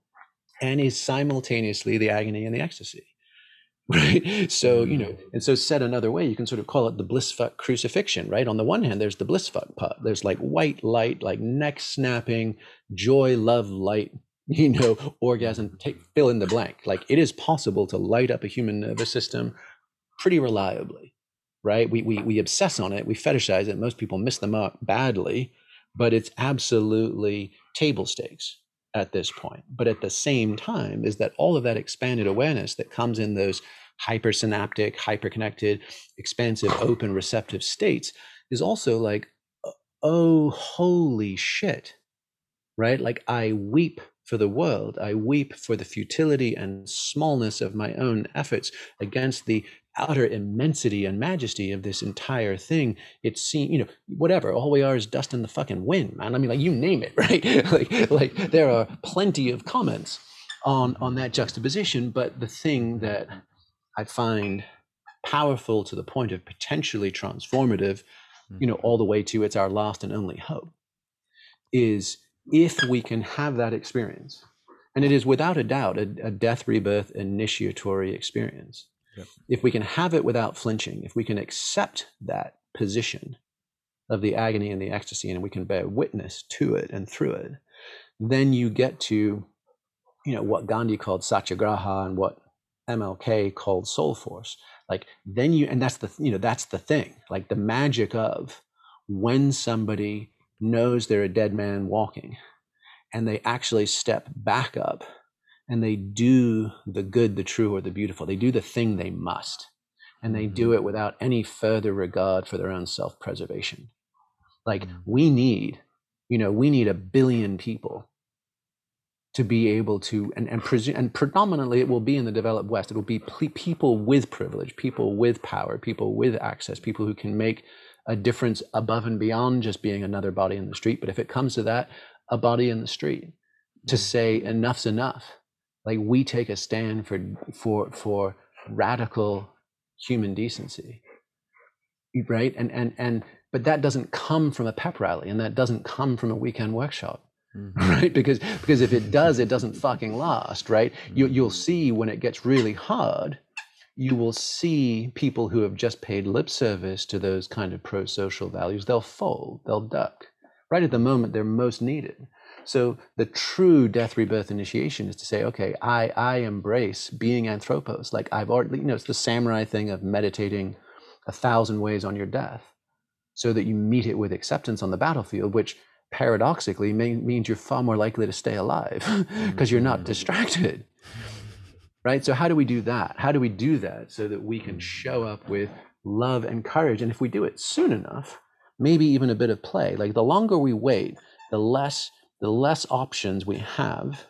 and is simultaneously the agony and the ecstasy, right? So, you know, and so said another way, you can sort of call it the bliss fuck crucifixion, right? On the one hand, there's the bliss fuck part. There's like white light, like neck snapping, joy, love, light, you know, orgasm, take, fill in the blank. Like it is possible to light up a human nervous system pretty reliably, right? We, we, we obsess on it. We fetishize it. Most people miss the mark badly, but it's absolutely table stakes at this point. But at the same time is that all of that expanded awareness that comes in those hypersynaptic, hyperconnected, expansive, open, receptive states is also like, oh, holy shit, right? Like I weep for the world, I weep for the futility and smallness of my own efforts against the outer immensity and majesty of this entire thing. It seems, you know, whatever, all we are is dust in the fucking wind, man. I mean, like, you name it, right? like, like there are plenty of comments on, on that juxtaposition, but the thing that I find powerful to the point of potentially transformative, you know, all the way to it's our last and only hope, is if we can have that experience. And it is without a doubt a, a death rebirth initiatory experience. Yep. If we can have it without flinching, if we can accept that position of the agony and the ecstasy, and we can bear witness to it and through it, then you get to, you know, what Gandhi called satyagraha and what M L K called soul force. Like then you, and that's the, you know, that's the thing, like the magic of when somebody knows they're a dead man walking and they actually step back up and they do the good, the true, or the beautiful. They do the thing they must, and they do it without any further regard for their own self-preservation. Like we need, you know, we need a billion people to be able to, and and, presu- and predominantly it will be in the developed West. It will be ple- people with privilege, people with power, people with access, people who can make a difference above and beyond just being another body in the street. But if it comes to that, a body in the street to say enough's enough. Like, we take a stand for for for radical human decency, right? And and and but that doesn't come from a pep rally, and that doesn't come from a weekend workshop. Mm-hmm. Right? Because because if it does, it doesn't fucking last, right? You, you'll see when it gets really hard, you will see people who have just paid lip service to those kind of pro-social values, they'll fold, they'll duck. Right at the moment, they're most needed. So the true death, rebirth initiation is to say, okay, I, I embrace being anthropos. Like, I've already, you know, it's the samurai thing of meditating a thousand ways on your death so that you meet it with acceptance on the battlefield, which paradoxically may, means you're far more likely to stay alive because you're not distracted, right? So how do we do that? How do we do that so that we can show up with love and courage? And if we do it soon enough, maybe even a bit of play, like the longer we wait, the less the less options we have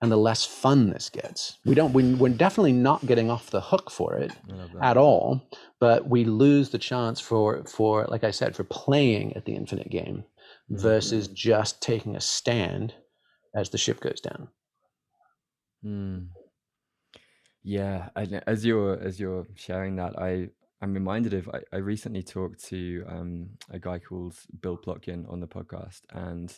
and the less fun this gets. We don't, we, we're definitely not getting off the hook for it at all, but we lose the chance for, for, like I said, for playing at the infinite game versus just taking a stand as the ship goes down. Mm. Yeah, and as you're, as you're sharing that, I, I'm reminded of, I, I recently talked to um, a guy called Bill Plotkin on the podcast, and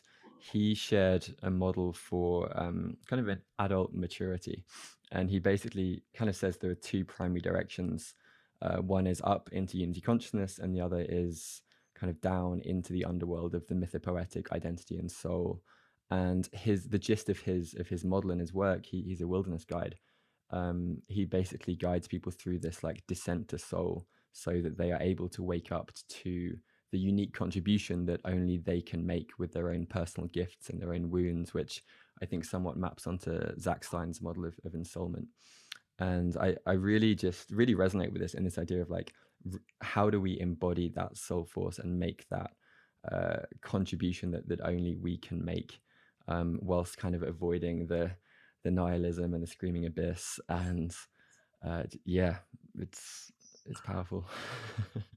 he shared a model for um, kind of an adult maturity. And he basically kind of says there are two primary directions. Uh, one is up into unity consciousness, and the other is kind of down into the underworld of the mythopoetic identity and soul. And his the gist of his of his model and his work, he, he's a wilderness guide. Um, he basically guides people through this like descent to soul so that they are able to wake up to the unique contribution that only they can make with their own personal gifts and their own wounds, which I think somewhat maps onto Zach Stein's model of, of ensoulment. And I, I really just really resonate with this in this idea of like, r- how do we embody that soul force and make that uh, contribution that, that only we can make, um, whilst kind of avoiding the, the nihilism and the screaming abyss. And uh, yeah, it's, It's powerful.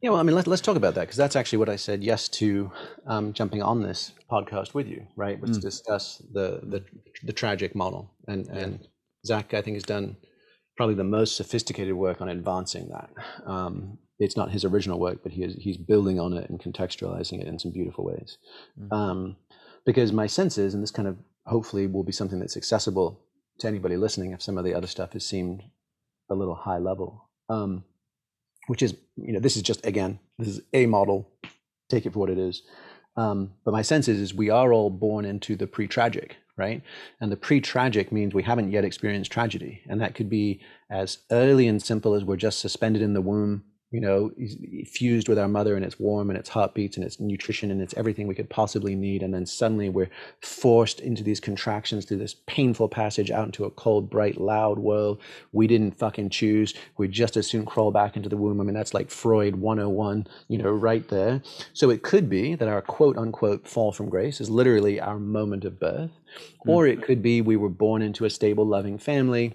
Yeah, well, I mean, let's let's talk about that, because that's actually what I said yes to, um, jumping on this podcast with you, right? Was mm. to discuss the, the the tragic model, and yeah. and Zach, I think, has done probably the most sophisticated work on advancing that. Um, it's not his original work, but he is, he's building on it and contextualizing it in some beautiful ways. Mm. Um, because my sense is, and this kind of hopefully will be something that's accessible to anybody listening, if some of the other stuff has seemed a little high level. Um, Which is, you know, this is just, again, this is a model, take it for what it is. Um, but my sense is, is we are all born into the pre-tragic, right? And the pre-tragic means we haven't yet experienced tragedy. And that could be as early and simple as we're just suspended in the womb, you know, fused with our mother, and it's warm and it's heartbeats and it's nutrition and it's everything we could possibly need. And then suddenly we're forced into these contractions through this painful passage out into a cold, bright, loud world we didn't fucking choose. We just as soon crawl back into the womb. I mean, that's like Freud one oh one, you know, right there. So it could be that our quote unquote fall from grace is literally our moment of birth. Mm-hmm. Or it could be we were born into a stable, loving family.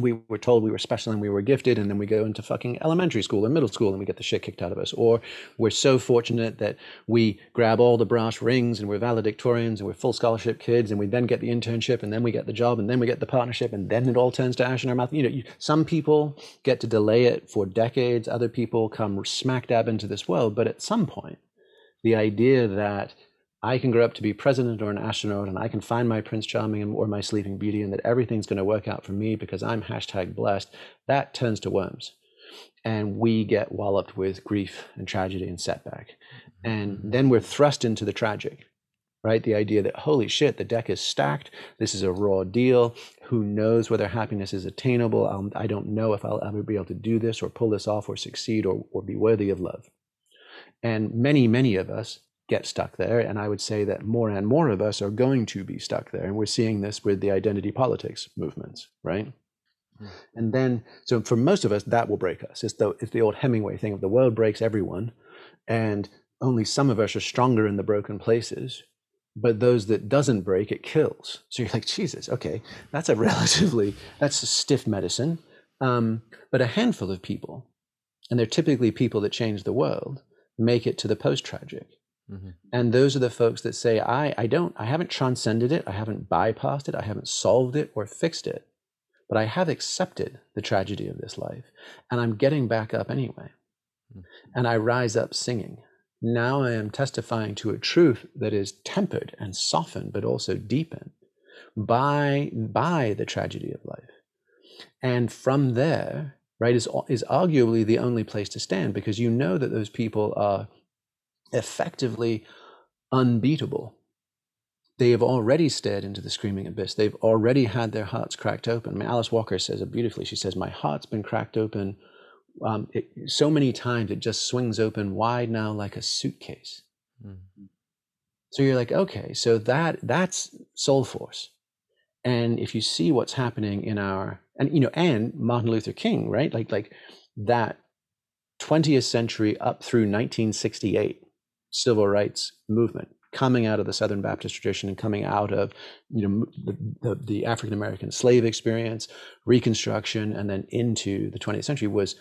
We were told we were special and we were gifted, and then we go into fucking elementary school and middle school and we get the shit kicked out of us. Or we're so fortunate that we grab all the brass rings and we're valedictorians and we're full scholarship kids, and we then get the internship, and then we get the job, and then we get the partnership, and then it all turns to ash in our mouth. You know, you, some people get to delay it for decades. Other people come smack dab into this world. But at some point, the idea that I can grow up to be president or an astronaut, and I can find my Prince Charming or my Sleeping Beauty, and that everything's going to work out for me because I'm hashtag blessed, that turns to worms. And we get walloped with grief and tragedy and setback. And then we're thrust into the tragic, right? The idea that, holy shit, the deck is stacked. This is a raw deal. Who knows whether happiness is attainable? I'll, I don't know if I'll ever be able to do this or pull this off or succeed or, or be worthy of love. And many, many of us get stuck there, and I would say that more and more of us are going to be stuck there, and we're seeing this with the identity politics movements, right? Mm. And then, so for most of us, that will break us. It's the, it's the old Hemingway thing of the world breaks everyone, and only some of us are stronger in the broken places, but those that doesn't break, it kills. So you're like, Jesus, okay, that's a relatively, that's a stiff medicine. Um, but a handful of people, and they're typically people that change the world, make it to the post-tragic. Mm-hmm. And those are the folks that say, I, I don't, I haven't transcended it. I haven't bypassed it. I haven't solved it or fixed it, but I have accepted the tragedy of this life, and I'm getting back up anyway. Mm-hmm. And I rise up singing. Now I am testifying to a truth that is tempered and softened, but also deepened by, by the tragedy of life. And from there, right, is, is arguably the only place to stand, because you know that those people are effectively unbeatable. They have already stared into the screaming abyss. They've already had their hearts cracked open. I mean, Alice Walker says it beautifully. She says, my heart's been cracked open um, it, so many times, it just swings open wide now like a suitcase. Mm-hmm. So you're like, okay, so that that's soul force. And if you see what's happening in our, and, you know, and Martin Luther King, right? Like, like that twentieth century up through nineteen sixty-eight civil rights movement coming out of the Southern Baptist tradition and coming out of, you know, the, the, the African-American slave experience, Reconstruction, and then into the twentieth century was,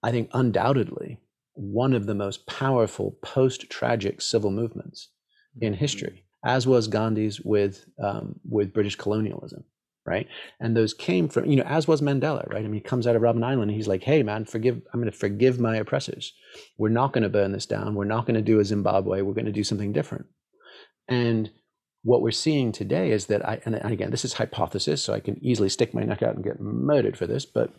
I think, undoubtedly one of the most powerful post-tragic civil movements in history, as was Gandhi's with, um, with British colonialism. Right. And those came from, you know, as was Mandela, right? I mean, he comes out of Robben Island and he's like, hey man, forgive, I'm going to forgive my oppressors. We're not going to burn this down. We're not going to do a Zimbabwe. We're going to do something different. And what we're seeing today is that I, and again, this is hypothesis, so I can easily stick my neck out and get murdered for this, but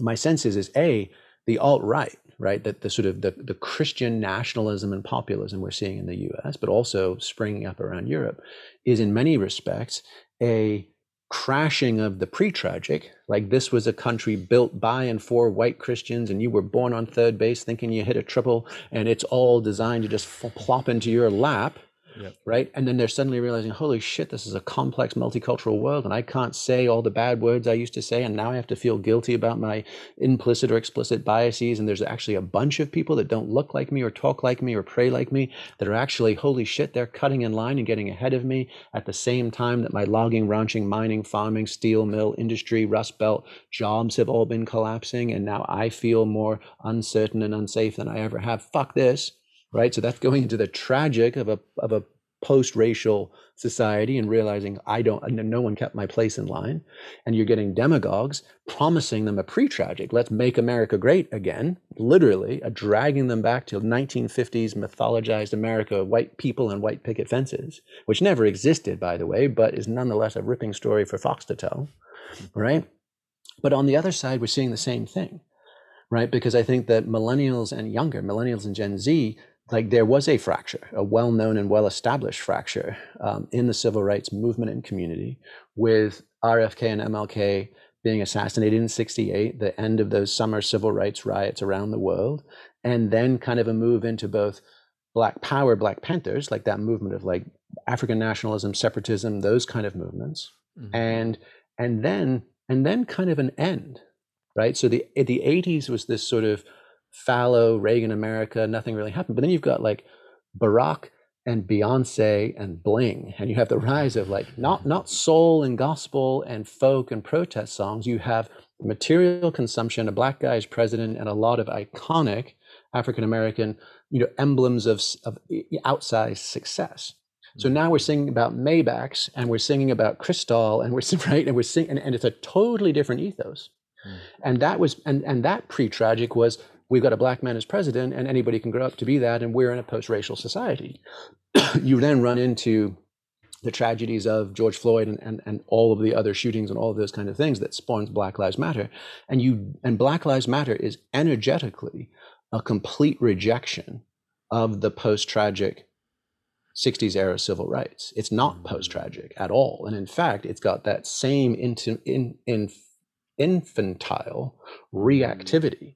my sense is, is A, the alt-right, right? That the sort of the, the Christian nationalism and populism we're seeing in the U S, but also springing up around Europe, is in many respects a crashing of the pre-tragic, like this was a country built by and for white Christians, and you were born on third base thinking you hit a triple, and it's all designed to just plop into your lap, yep. Right? And then they're suddenly realizing, holy shit, this is a complex multicultural world, and I can't say all the bad words I used to say, and now I have to feel guilty about my implicit or explicit biases, and there's actually a bunch of people that don't look like me or talk like me or pray like me that are actually, holy shit, they're cutting in line and getting ahead of me at the same time that my logging, ranching, mining, farming, steel mill, industry, rust belt jobs have all been collapsing, and now I feel more uncertain and unsafe than I ever have. Fuck this. Right, so that's going into the tragic of a of a post-racial society and realizing I don't, no one kept my place in line, and you're getting demagogues promising them a pre-tragic. Let's make America great again, literally uh, dragging them back to nineteen fifties mythologized America of white people and white picket fences, which never existed, by the way, but is nonetheless a ripping story for Fox to tell, right? But on the other side, we're seeing the same thing, right? Because I think that millennials and younger, millennials and Gen Z, like there was a fracture, a well-known and well-established fracture um, in the civil rights movement and community, with R F K and M L K being assassinated in sixty-eight, the end of those summer civil rights riots around the world, and then kind of a move into both Black Power, Black Panthers, like that movement of like African nationalism, separatism, those kind of movements, mm-hmm. and and then and then kind of an end, right? So the the eighties was this sort of fallow Reagan America, nothing really happened. But then you've got like Barack and Beyonce and bling, and you have the rise of like not not soul and gospel and folk and protest songs. You have material consumption, a black guy as president, and a lot of iconic African American, you know, emblems of of outsized success. So now we're singing about Maybachs, and we're singing about Cristal, and we're right, and we're singing, and, and it's a totally different ethos. Mm. And that was and and that pre-tragic was, we've got a black man as president and anybody can grow up to be that, and we're in a post-racial society. You then run into the tragedies of George Floyd and, and, and all of the other shootings and all of those kind of things that spawns Black Lives Matter. And you and Black Lives Matter is energetically a complete rejection of the post-tragic sixties era civil rights. It's not post-tragic at all. And in fact, it's got that same into, in, in, infantile reactivity,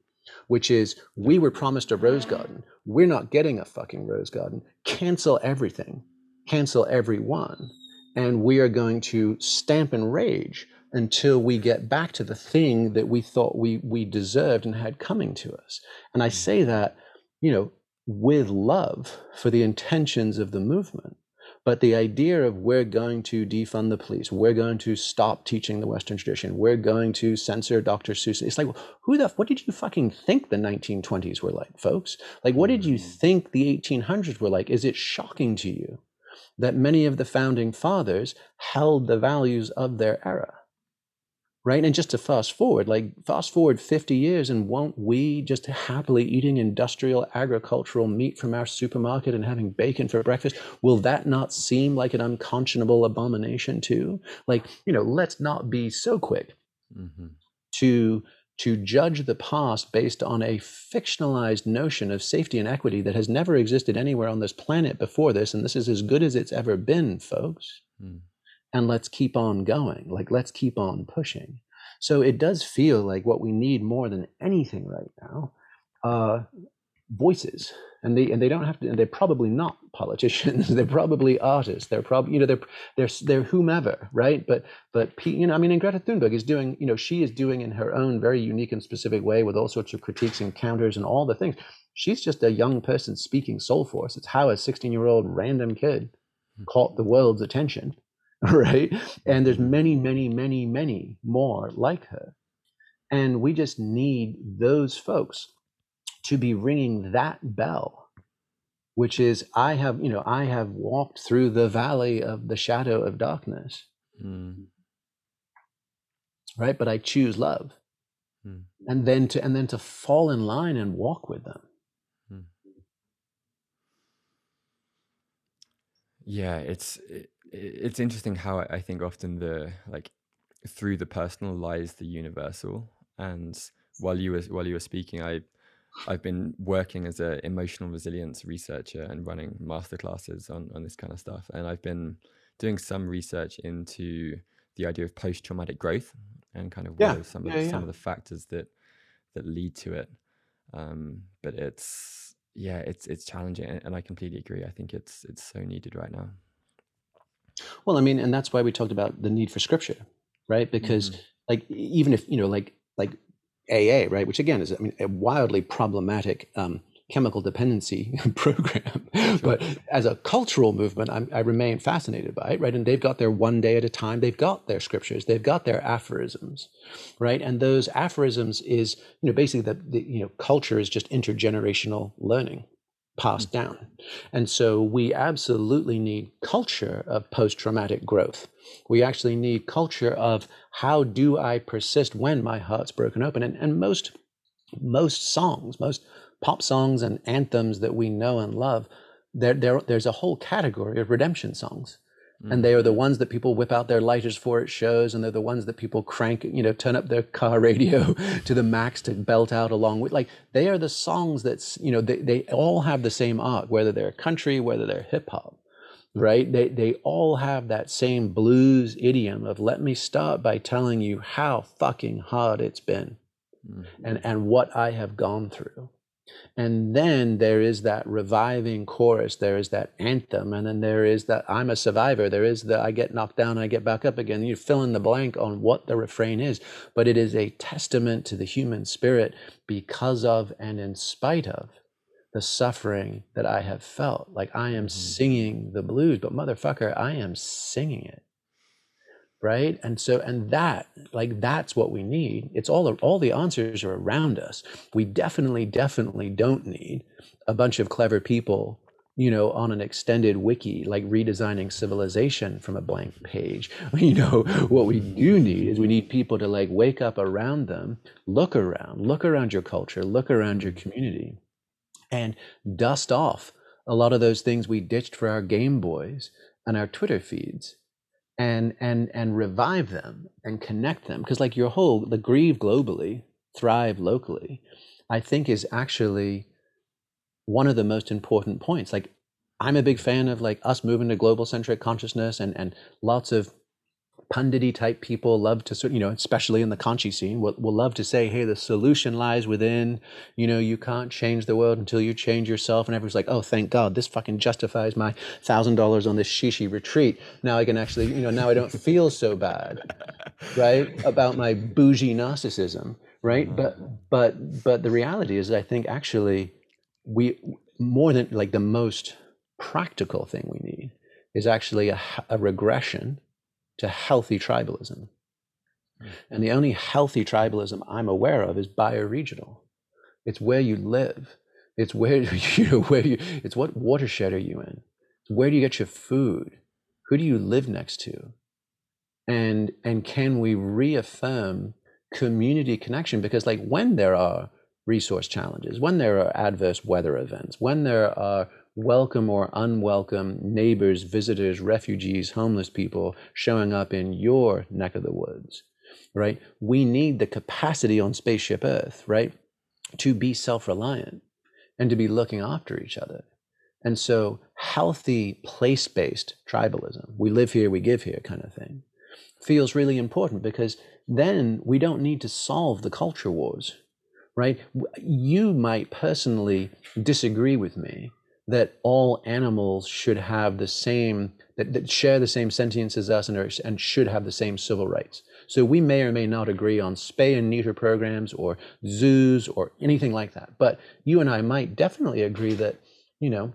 which is, we were promised a rose garden. We're not getting a fucking rose garden. Cancel everything, cancel everyone. And we are going to stamp and rage until we get back to the thing that we thought we, we deserved and had coming to us. And I say that, you know, with love for the intentions of the movement, But the idea of we're going to defund the police, we're going to stop teaching the Western tradition, we're going to censor Doctor Seuss. It's like, well, who the, what did you fucking think the nineteen twenties were like, folks? Like, what did you think the eighteen hundreds were like? Is it shocking to you that many of the founding fathers held the values of their era? Right? And just to fast forward, like fast forward fifty years, and won't we just happily eating industrial agricultural meat from our supermarket and having bacon for breakfast? Will that not seem like an unconscionable abomination too? Like, you know, let's not be so quick mm-hmm. to, to judge the past based on a fictionalized notion of safety and equity that has never existed anywhere on this planet before this. And this is as good as it's ever been, folks. Mm. And let's keep on going. Like, let's keep on pushing. So it does feel like what we need more than anything right now are voices. And they, and they don't have to, and they're probably not politicians. They're probably artists. They're probably, you know, they're, they're, they're whomever, right? But, but, you know, I mean, and Greta Thunberg is doing, you know, she is doing in her own very unique and specific way with all sorts of critiques and counters and all the things. She's just a young person speaking soul force. It's how a sixteen year old random kid caught the world's attention. Right? And there's many, many, many, many more like her. And we just need those folks to be ringing that bell, which is, I have, you know, I have walked through the valley of the shadow of darkness. Mm. Right? But I choose love. Mm. And then to, and then to fall in line and walk with them. Mm. Yeah, it's, it... it's interesting how I think often the, like, through the personal lies the universal. And while you were while you were speaking, I I've been working as an emotional resilience researcher and running masterclasses on on this kind of stuff. And I've been doing some research into the idea of post traumatic growth and kind of yeah. what are some yeah, of yeah. some of the factors that that lead to it. Um, but it's yeah, it's it's challenging, and I completely agree. I think it's it's so needed right now. Well, I mean, and that's why we talked about the need for scripture, right? Because mm-hmm. like, even if, you know, like, like A A, right? Which again is, I mean, a wildly problematic, um, chemical dependency program, sure. But as a cultural movement, I'm, I remain fascinated by it, right? And they've got their one day at a time, they've got their scriptures, they've got their aphorisms, right? And those aphorisms is, you know, basically the, the you know, culture is just intergenerational learning. Passed down. And so we absolutely need culture of post-traumatic growth. We actually need culture of how do I persist when my heart's broken open? And, and most, most songs, most pop songs and anthems that we know and love, there, there, there's a whole category of redemption songs. And they are the ones that people whip out their lighters for at shows, and they're the ones that people crank, you know, turn up their car radio to the max to belt out along with. Like, they are the songs that's, you know, they, they all have the same arc, whether they're country, whether they're hip hop, right? They, they all have that same blues idiom of, let me start by telling you how fucking hard it's been mm-hmm. and, and what I have gone through. And then there is that reviving chorus, there is that anthem, and then there is that I'm a survivor, there is the I get knocked down and I get back up again. You fill in the blank on what the refrain is, but it is a testament to the human spirit because of and in spite of the suffering that I have felt. Like, I am mm-hmm. singing the blues, but motherfucker, I am singing it. Right? And so, and that, like, that's what we need. It's all, all the answers are around us. We definitely, definitely don't need a bunch of clever people, you know, on an extended wiki, like redesigning civilization from a blank page. You know, what we do need is we need people to, like, wake up around them, look around, look around your culture, look around your community, and dust off a lot of those things we ditched for our Game Boys and our Twitter feeds. And, and, and revive them and connect them. Because, like, your whole, the grieve globally, thrive locally, I think is actually one of the most important points. Like, I'm a big fan of, like, us moving to global centric consciousness, and, and lots of pundity type people love to, you know, especially in the Kanchi scene, will, will love to say, hey, the solution lies within, you know, you can't change the world until you change yourself. And everyone's like, oh, thank God, this fucking justifies my thousand dollars on this shishi retreat. Now I can actually, you know, now I don't feel so bad, right? About my bougie narcissism, right? But, but, but the reality is that I think actually we, more than, like, the most practical thing we need is actually a, a regression to healthy tribalism. Mm. And the only healthy tribalism I'm aware of is bioregional. It's where you live. It's where you, where you, it's what watershed are you in? It's where do you get your food? Who do you live next to? And, and can we reaffirm community connection? Because like when there are resource challenges, when there are adverse weather events, when there are welcome or unwelcome neighbors, visitors, refugees, homeless people showing up in your neck of the woods, right? We need the capacity on Spaceship Earth, right, to be self-reliant and to be looking after each other. And so healthy place-based tribalism, we live here, we give here kind of thing, feels really important because then we don't need to solve the culture wars, right? You might personally disagree with me that all animals should have the same, that, that share the same sentience as us and, are, and should have the same civil rights. So we may or may not agree on spay and neuter programs or zoos or anything like that. But you and I might definitely agree that, you know,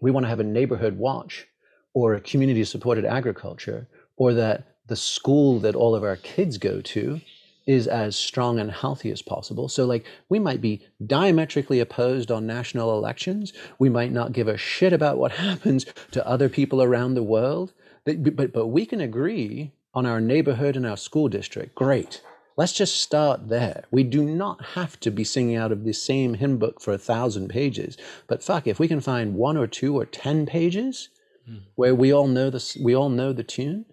we want to have a neighborhood watch or a community supported agriculture, or that the school that all of our kids go to is as strong and healthy as possible. So like we might be diametrically opposed on national elections. We might not give a shit about what happens to other people around the world, but, but, but we can agree on our neighborhood and our school district. Great. Let's just start there. We do not have to be singing out of the same hymn book for a thousand pages, but fuck, if we can find one or two or ten pages mm. where we all know this, we all know the tune,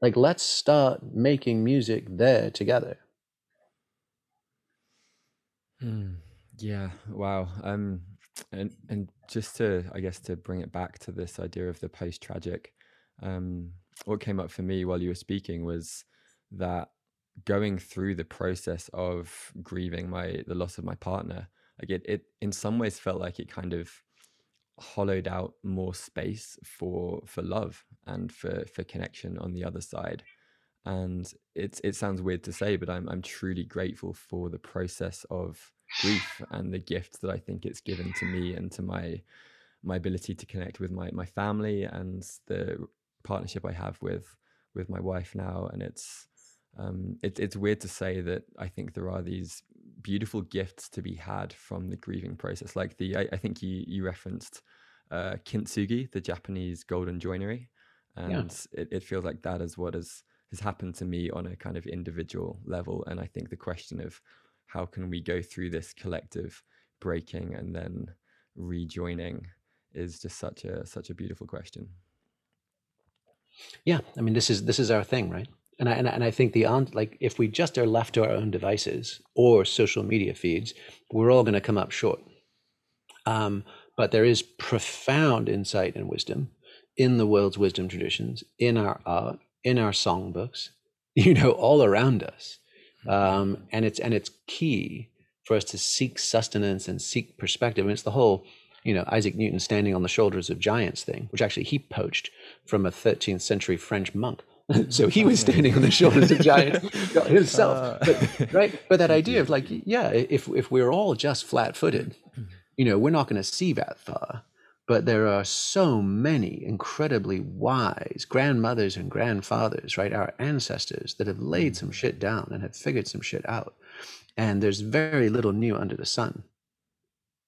like let's start making music there together. Mm. Yeah. Wow. Um, and and just to, I guess, to bring it back to this idea of the post-tragic, um, what came up for me while you were speaking was that going through the process of grieving my the loss of my partner, like it, it in some ways felt like it kind of hollowed out more space for for love and for for connection on the other side. And it's it sounds weird to say, but I'm I'm truly grateful for the process of grief and the gift that I think it's given to me and to my my ability to connect with my my family and the partnership I have with with my wife now. And it's um it, it's weird to say that I think there are these beautiful gifts to be had from the grieving process, like the I, I think you you referenced uh kintsugi, the Japanese golden joinery, and yeah. it, it feels like that is what has has happened to me on a kind of individual level. And I think the question of how can we go through this collective breaking and then rejoining is just such a such a beautiful question. Yeah, I mean, this is this is our thing, right? And I, and I, and I think the aunt, like if we just are left to our own devices or social media feeds, we're all going to come up short. Um, but there is profound insight and wisdom in the world's wisdom traditions, in our art, in our songbooks, you know, all around us. Um, and it's and it's key for us to seek sustenance and seek perspective. And it's the whole, you know, Isaac Newton standing on the shoulders of giants thing, which actually he poached from a thirteenth century French monk. So he was standing on the shoulders of giants himself, but, right? But that idea of like, yeah, if if we're all just flat-footed, you know, we're not going to see that far. But there are so many incredibly wise grandmothers and grandfathers, right? Our ancestors that have laid some shit down and have figured some shit out. And there's very little new under the sun.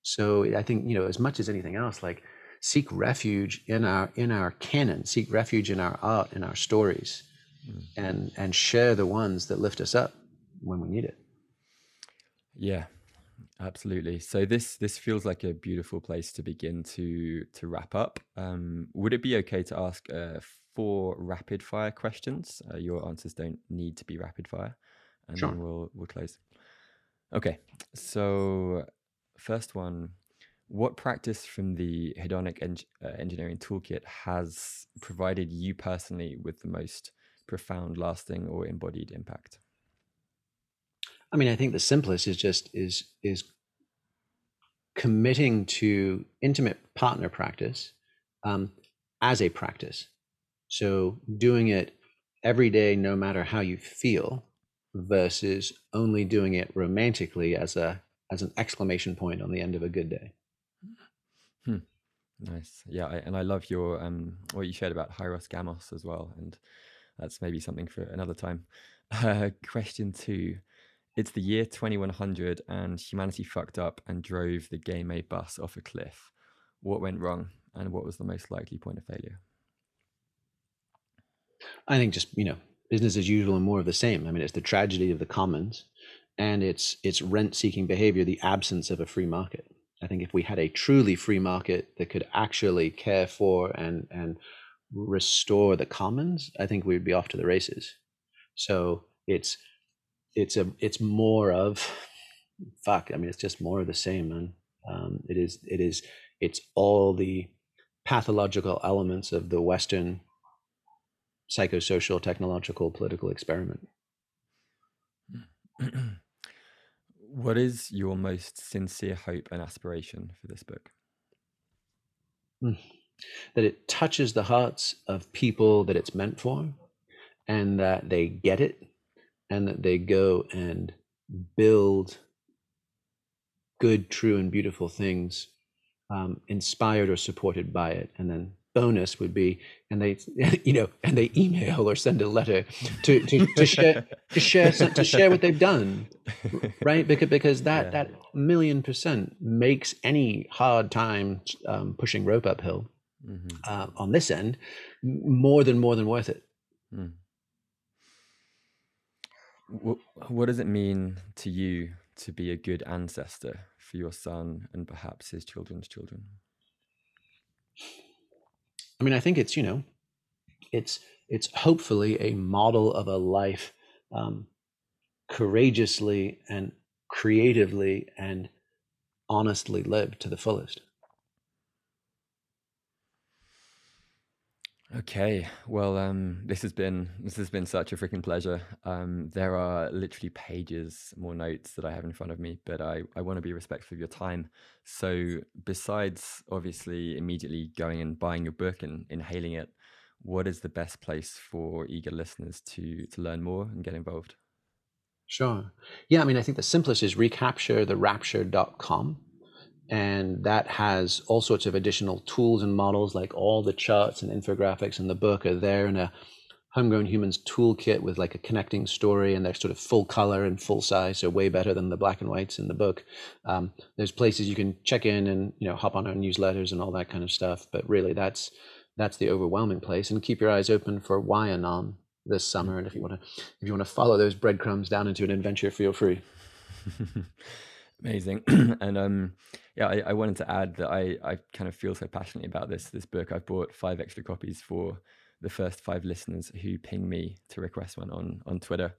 So I think, you know, as much as anything else, like, seek refuge in our in our canon, seek refuge in our art, in our stories, mm. and and share the ones that lift us up when we need it. Yeah, absolutely. So this this feels like a beautiful place to begin to to wrap up. Um, would it be okay to ask uh, four rapid fire questions? Uh, your answers don't need to be rapid fire, and sure. then we'll we'll close. Okay, so first one. What practice from the hedonic en uh, engineering toolkit has provided you personally with the most profound, lasting, or embodied impact? I mean, I think the simplest is just is is committing to intimate partner practice um, as a practice. So doing it every day, no matter how you feel, versus only doing it romantically as a as an exclamation point on the end of a good day. Hmm. Nice. Yeah, I, and I love your um what you shared about Hyros Gamos as well, and that's maybe something for another time. Uh, question two. It's the year twenty-one hundred and humanity fucked up and drove the Gayme bus off a cliff. What went wrong and what was the most likely point of failure? I think just, you know, business as usual and more of the same. I mean, it's the tragedy of the commons and it's it's rent-seeking behavior, the absence of a free market. I think if we had a truly free market that could actually care for and and restore the commons, I think we'd be off to the races. So it's it's a it's more of fuck. I mean, it's just more of the same, man. Um, it is it is it's all the pathological elements of the Western psychosocial, technological, political experiment. What is your most sincere hope and aspiration for this book? Mm. That it touches the hearts of people that it's meant for, and that they get it, and that they go and build good, true, and beautiful things, um, inspired or supported by it. And then bonus would be, and they, you know, and they email or send a letter to to, to share to share to share what they've done, right? Because because that yeah. that million percent makes any hard time um, pushing rope uphill. Mm-hmm. uh, on this end, more than more than worth it. Mm. What, what does it mean to you to be a good ancestor for your son and perhaps his children's children? I mean, I think it's, you know, it's it's hopefully a model of a life um, courageously and creatively and honestly lived to the fullest. Okay, well, um, this has been this has been such a freaking pleasure. Um, there are literally pages more notes that I have in front of me, but I, I want to be respectful of your time. So besides obviously immediately going and buying your book and inhaling it, what is the best place for eager listeners to to learn more and get involved? Sure. Yeah, I mean, I think the simplest is recapture the rapture dot com. And that has all sorts of additional tools and models, like all the charts and infographics in the book are there in a Homegrown Humans toolkit with like a connecting story, and they're sort of full color and full size, so way better than the black and whites in the book. Um, there's places you can check in and, you know, hop on our newsletters and all that kind of stuff. But really, that's that's the overwhelming place. And keep your eyes open for Why Anon this summer. And if you want to, if you want to follow those breadcrumbs down into an adventure, feel free. Amazing. And um, yeah, I, I wanted to add that I, I kind of feel so passionately about this this book. I've bought five extra copies for the first five listeners who ping me to request one on on Twitter.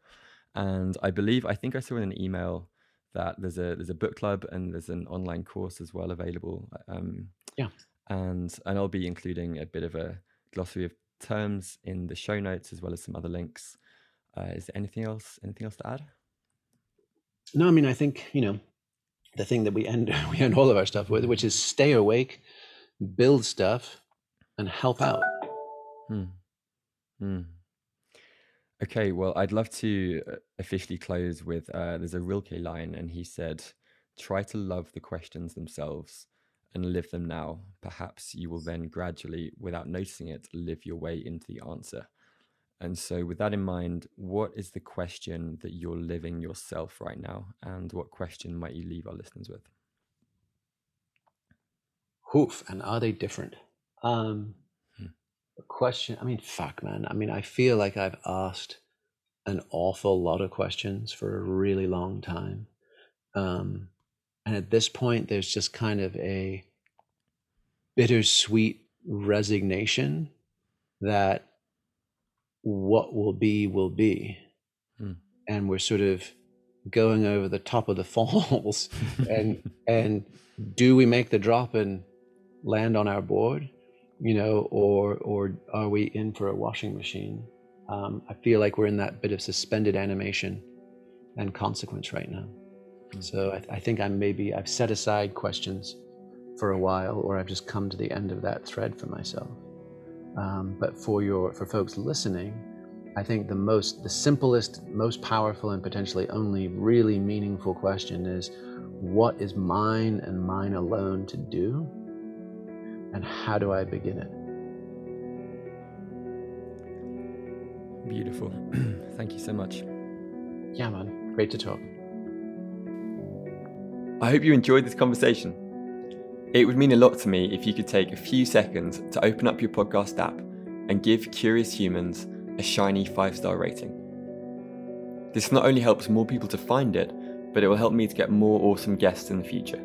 And I believe, I think I saw in an email that there's a there's a book club and there's an online course as well available. Um, yeah. And, and I'll be including a bit of a glossary of terms in the show notes as well as some other links. Uh, is there anything else, anything else to add? No, I mean, I think, you know, the thing that we end we end all of our stuff with, which is stay awake, build stuff, and help out. Hmm. Hmm. Okay, well, I'd love to officially close with uh, there's a Rilke line, and he said, "Try to love the questions themselves and live them now. Perhaps you will then gradually, without noticing it, live your way into the answer." And so with that in mind, what is the question that you're living yourself right now? And what question might you leave our listeners with? Oof, and are they different? Um, hmm. The question, I mean, fuck, man. I mean, I feel like I've asked an awful lot of questions for a really long time. Um, and at this point, there's just kind of a bittersweet resignation that what will be will be. Mm. And we're sort of going over the top of the falls and and do we make the drop and land on our board, you know, or or are we in for a washing machine? um I feel like we're in that bit of suspended animation and consequence right now. Mm. So I, I think I maybe I've set aside questions for a while, or I've just come to the end of that thread for myself. Um, but for your for folks listening, I think the most the simplest, most powerful, and potentially only really meaningful question is, what is mine and mine alone to do? and how do I begin it? Beautiful. Thank you so much. Yeah, man. Great to talk. I hope you enjoyed this conversation. It would mean a lot to me if you could take a few seconds to open up your podcast app and give Curious Humans a shiny five-star rating. This not only helps more people to find it, but it will help me to get more awesome guests in the future.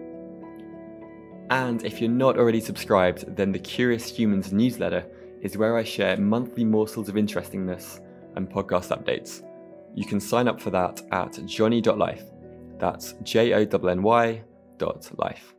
And if you're not already subscribed, then the Curious Humans newsletter is where I share monthly morsels of interestingness and podcast updates. You can sign up for that at johnny dot life. That's J O N N Y dot life.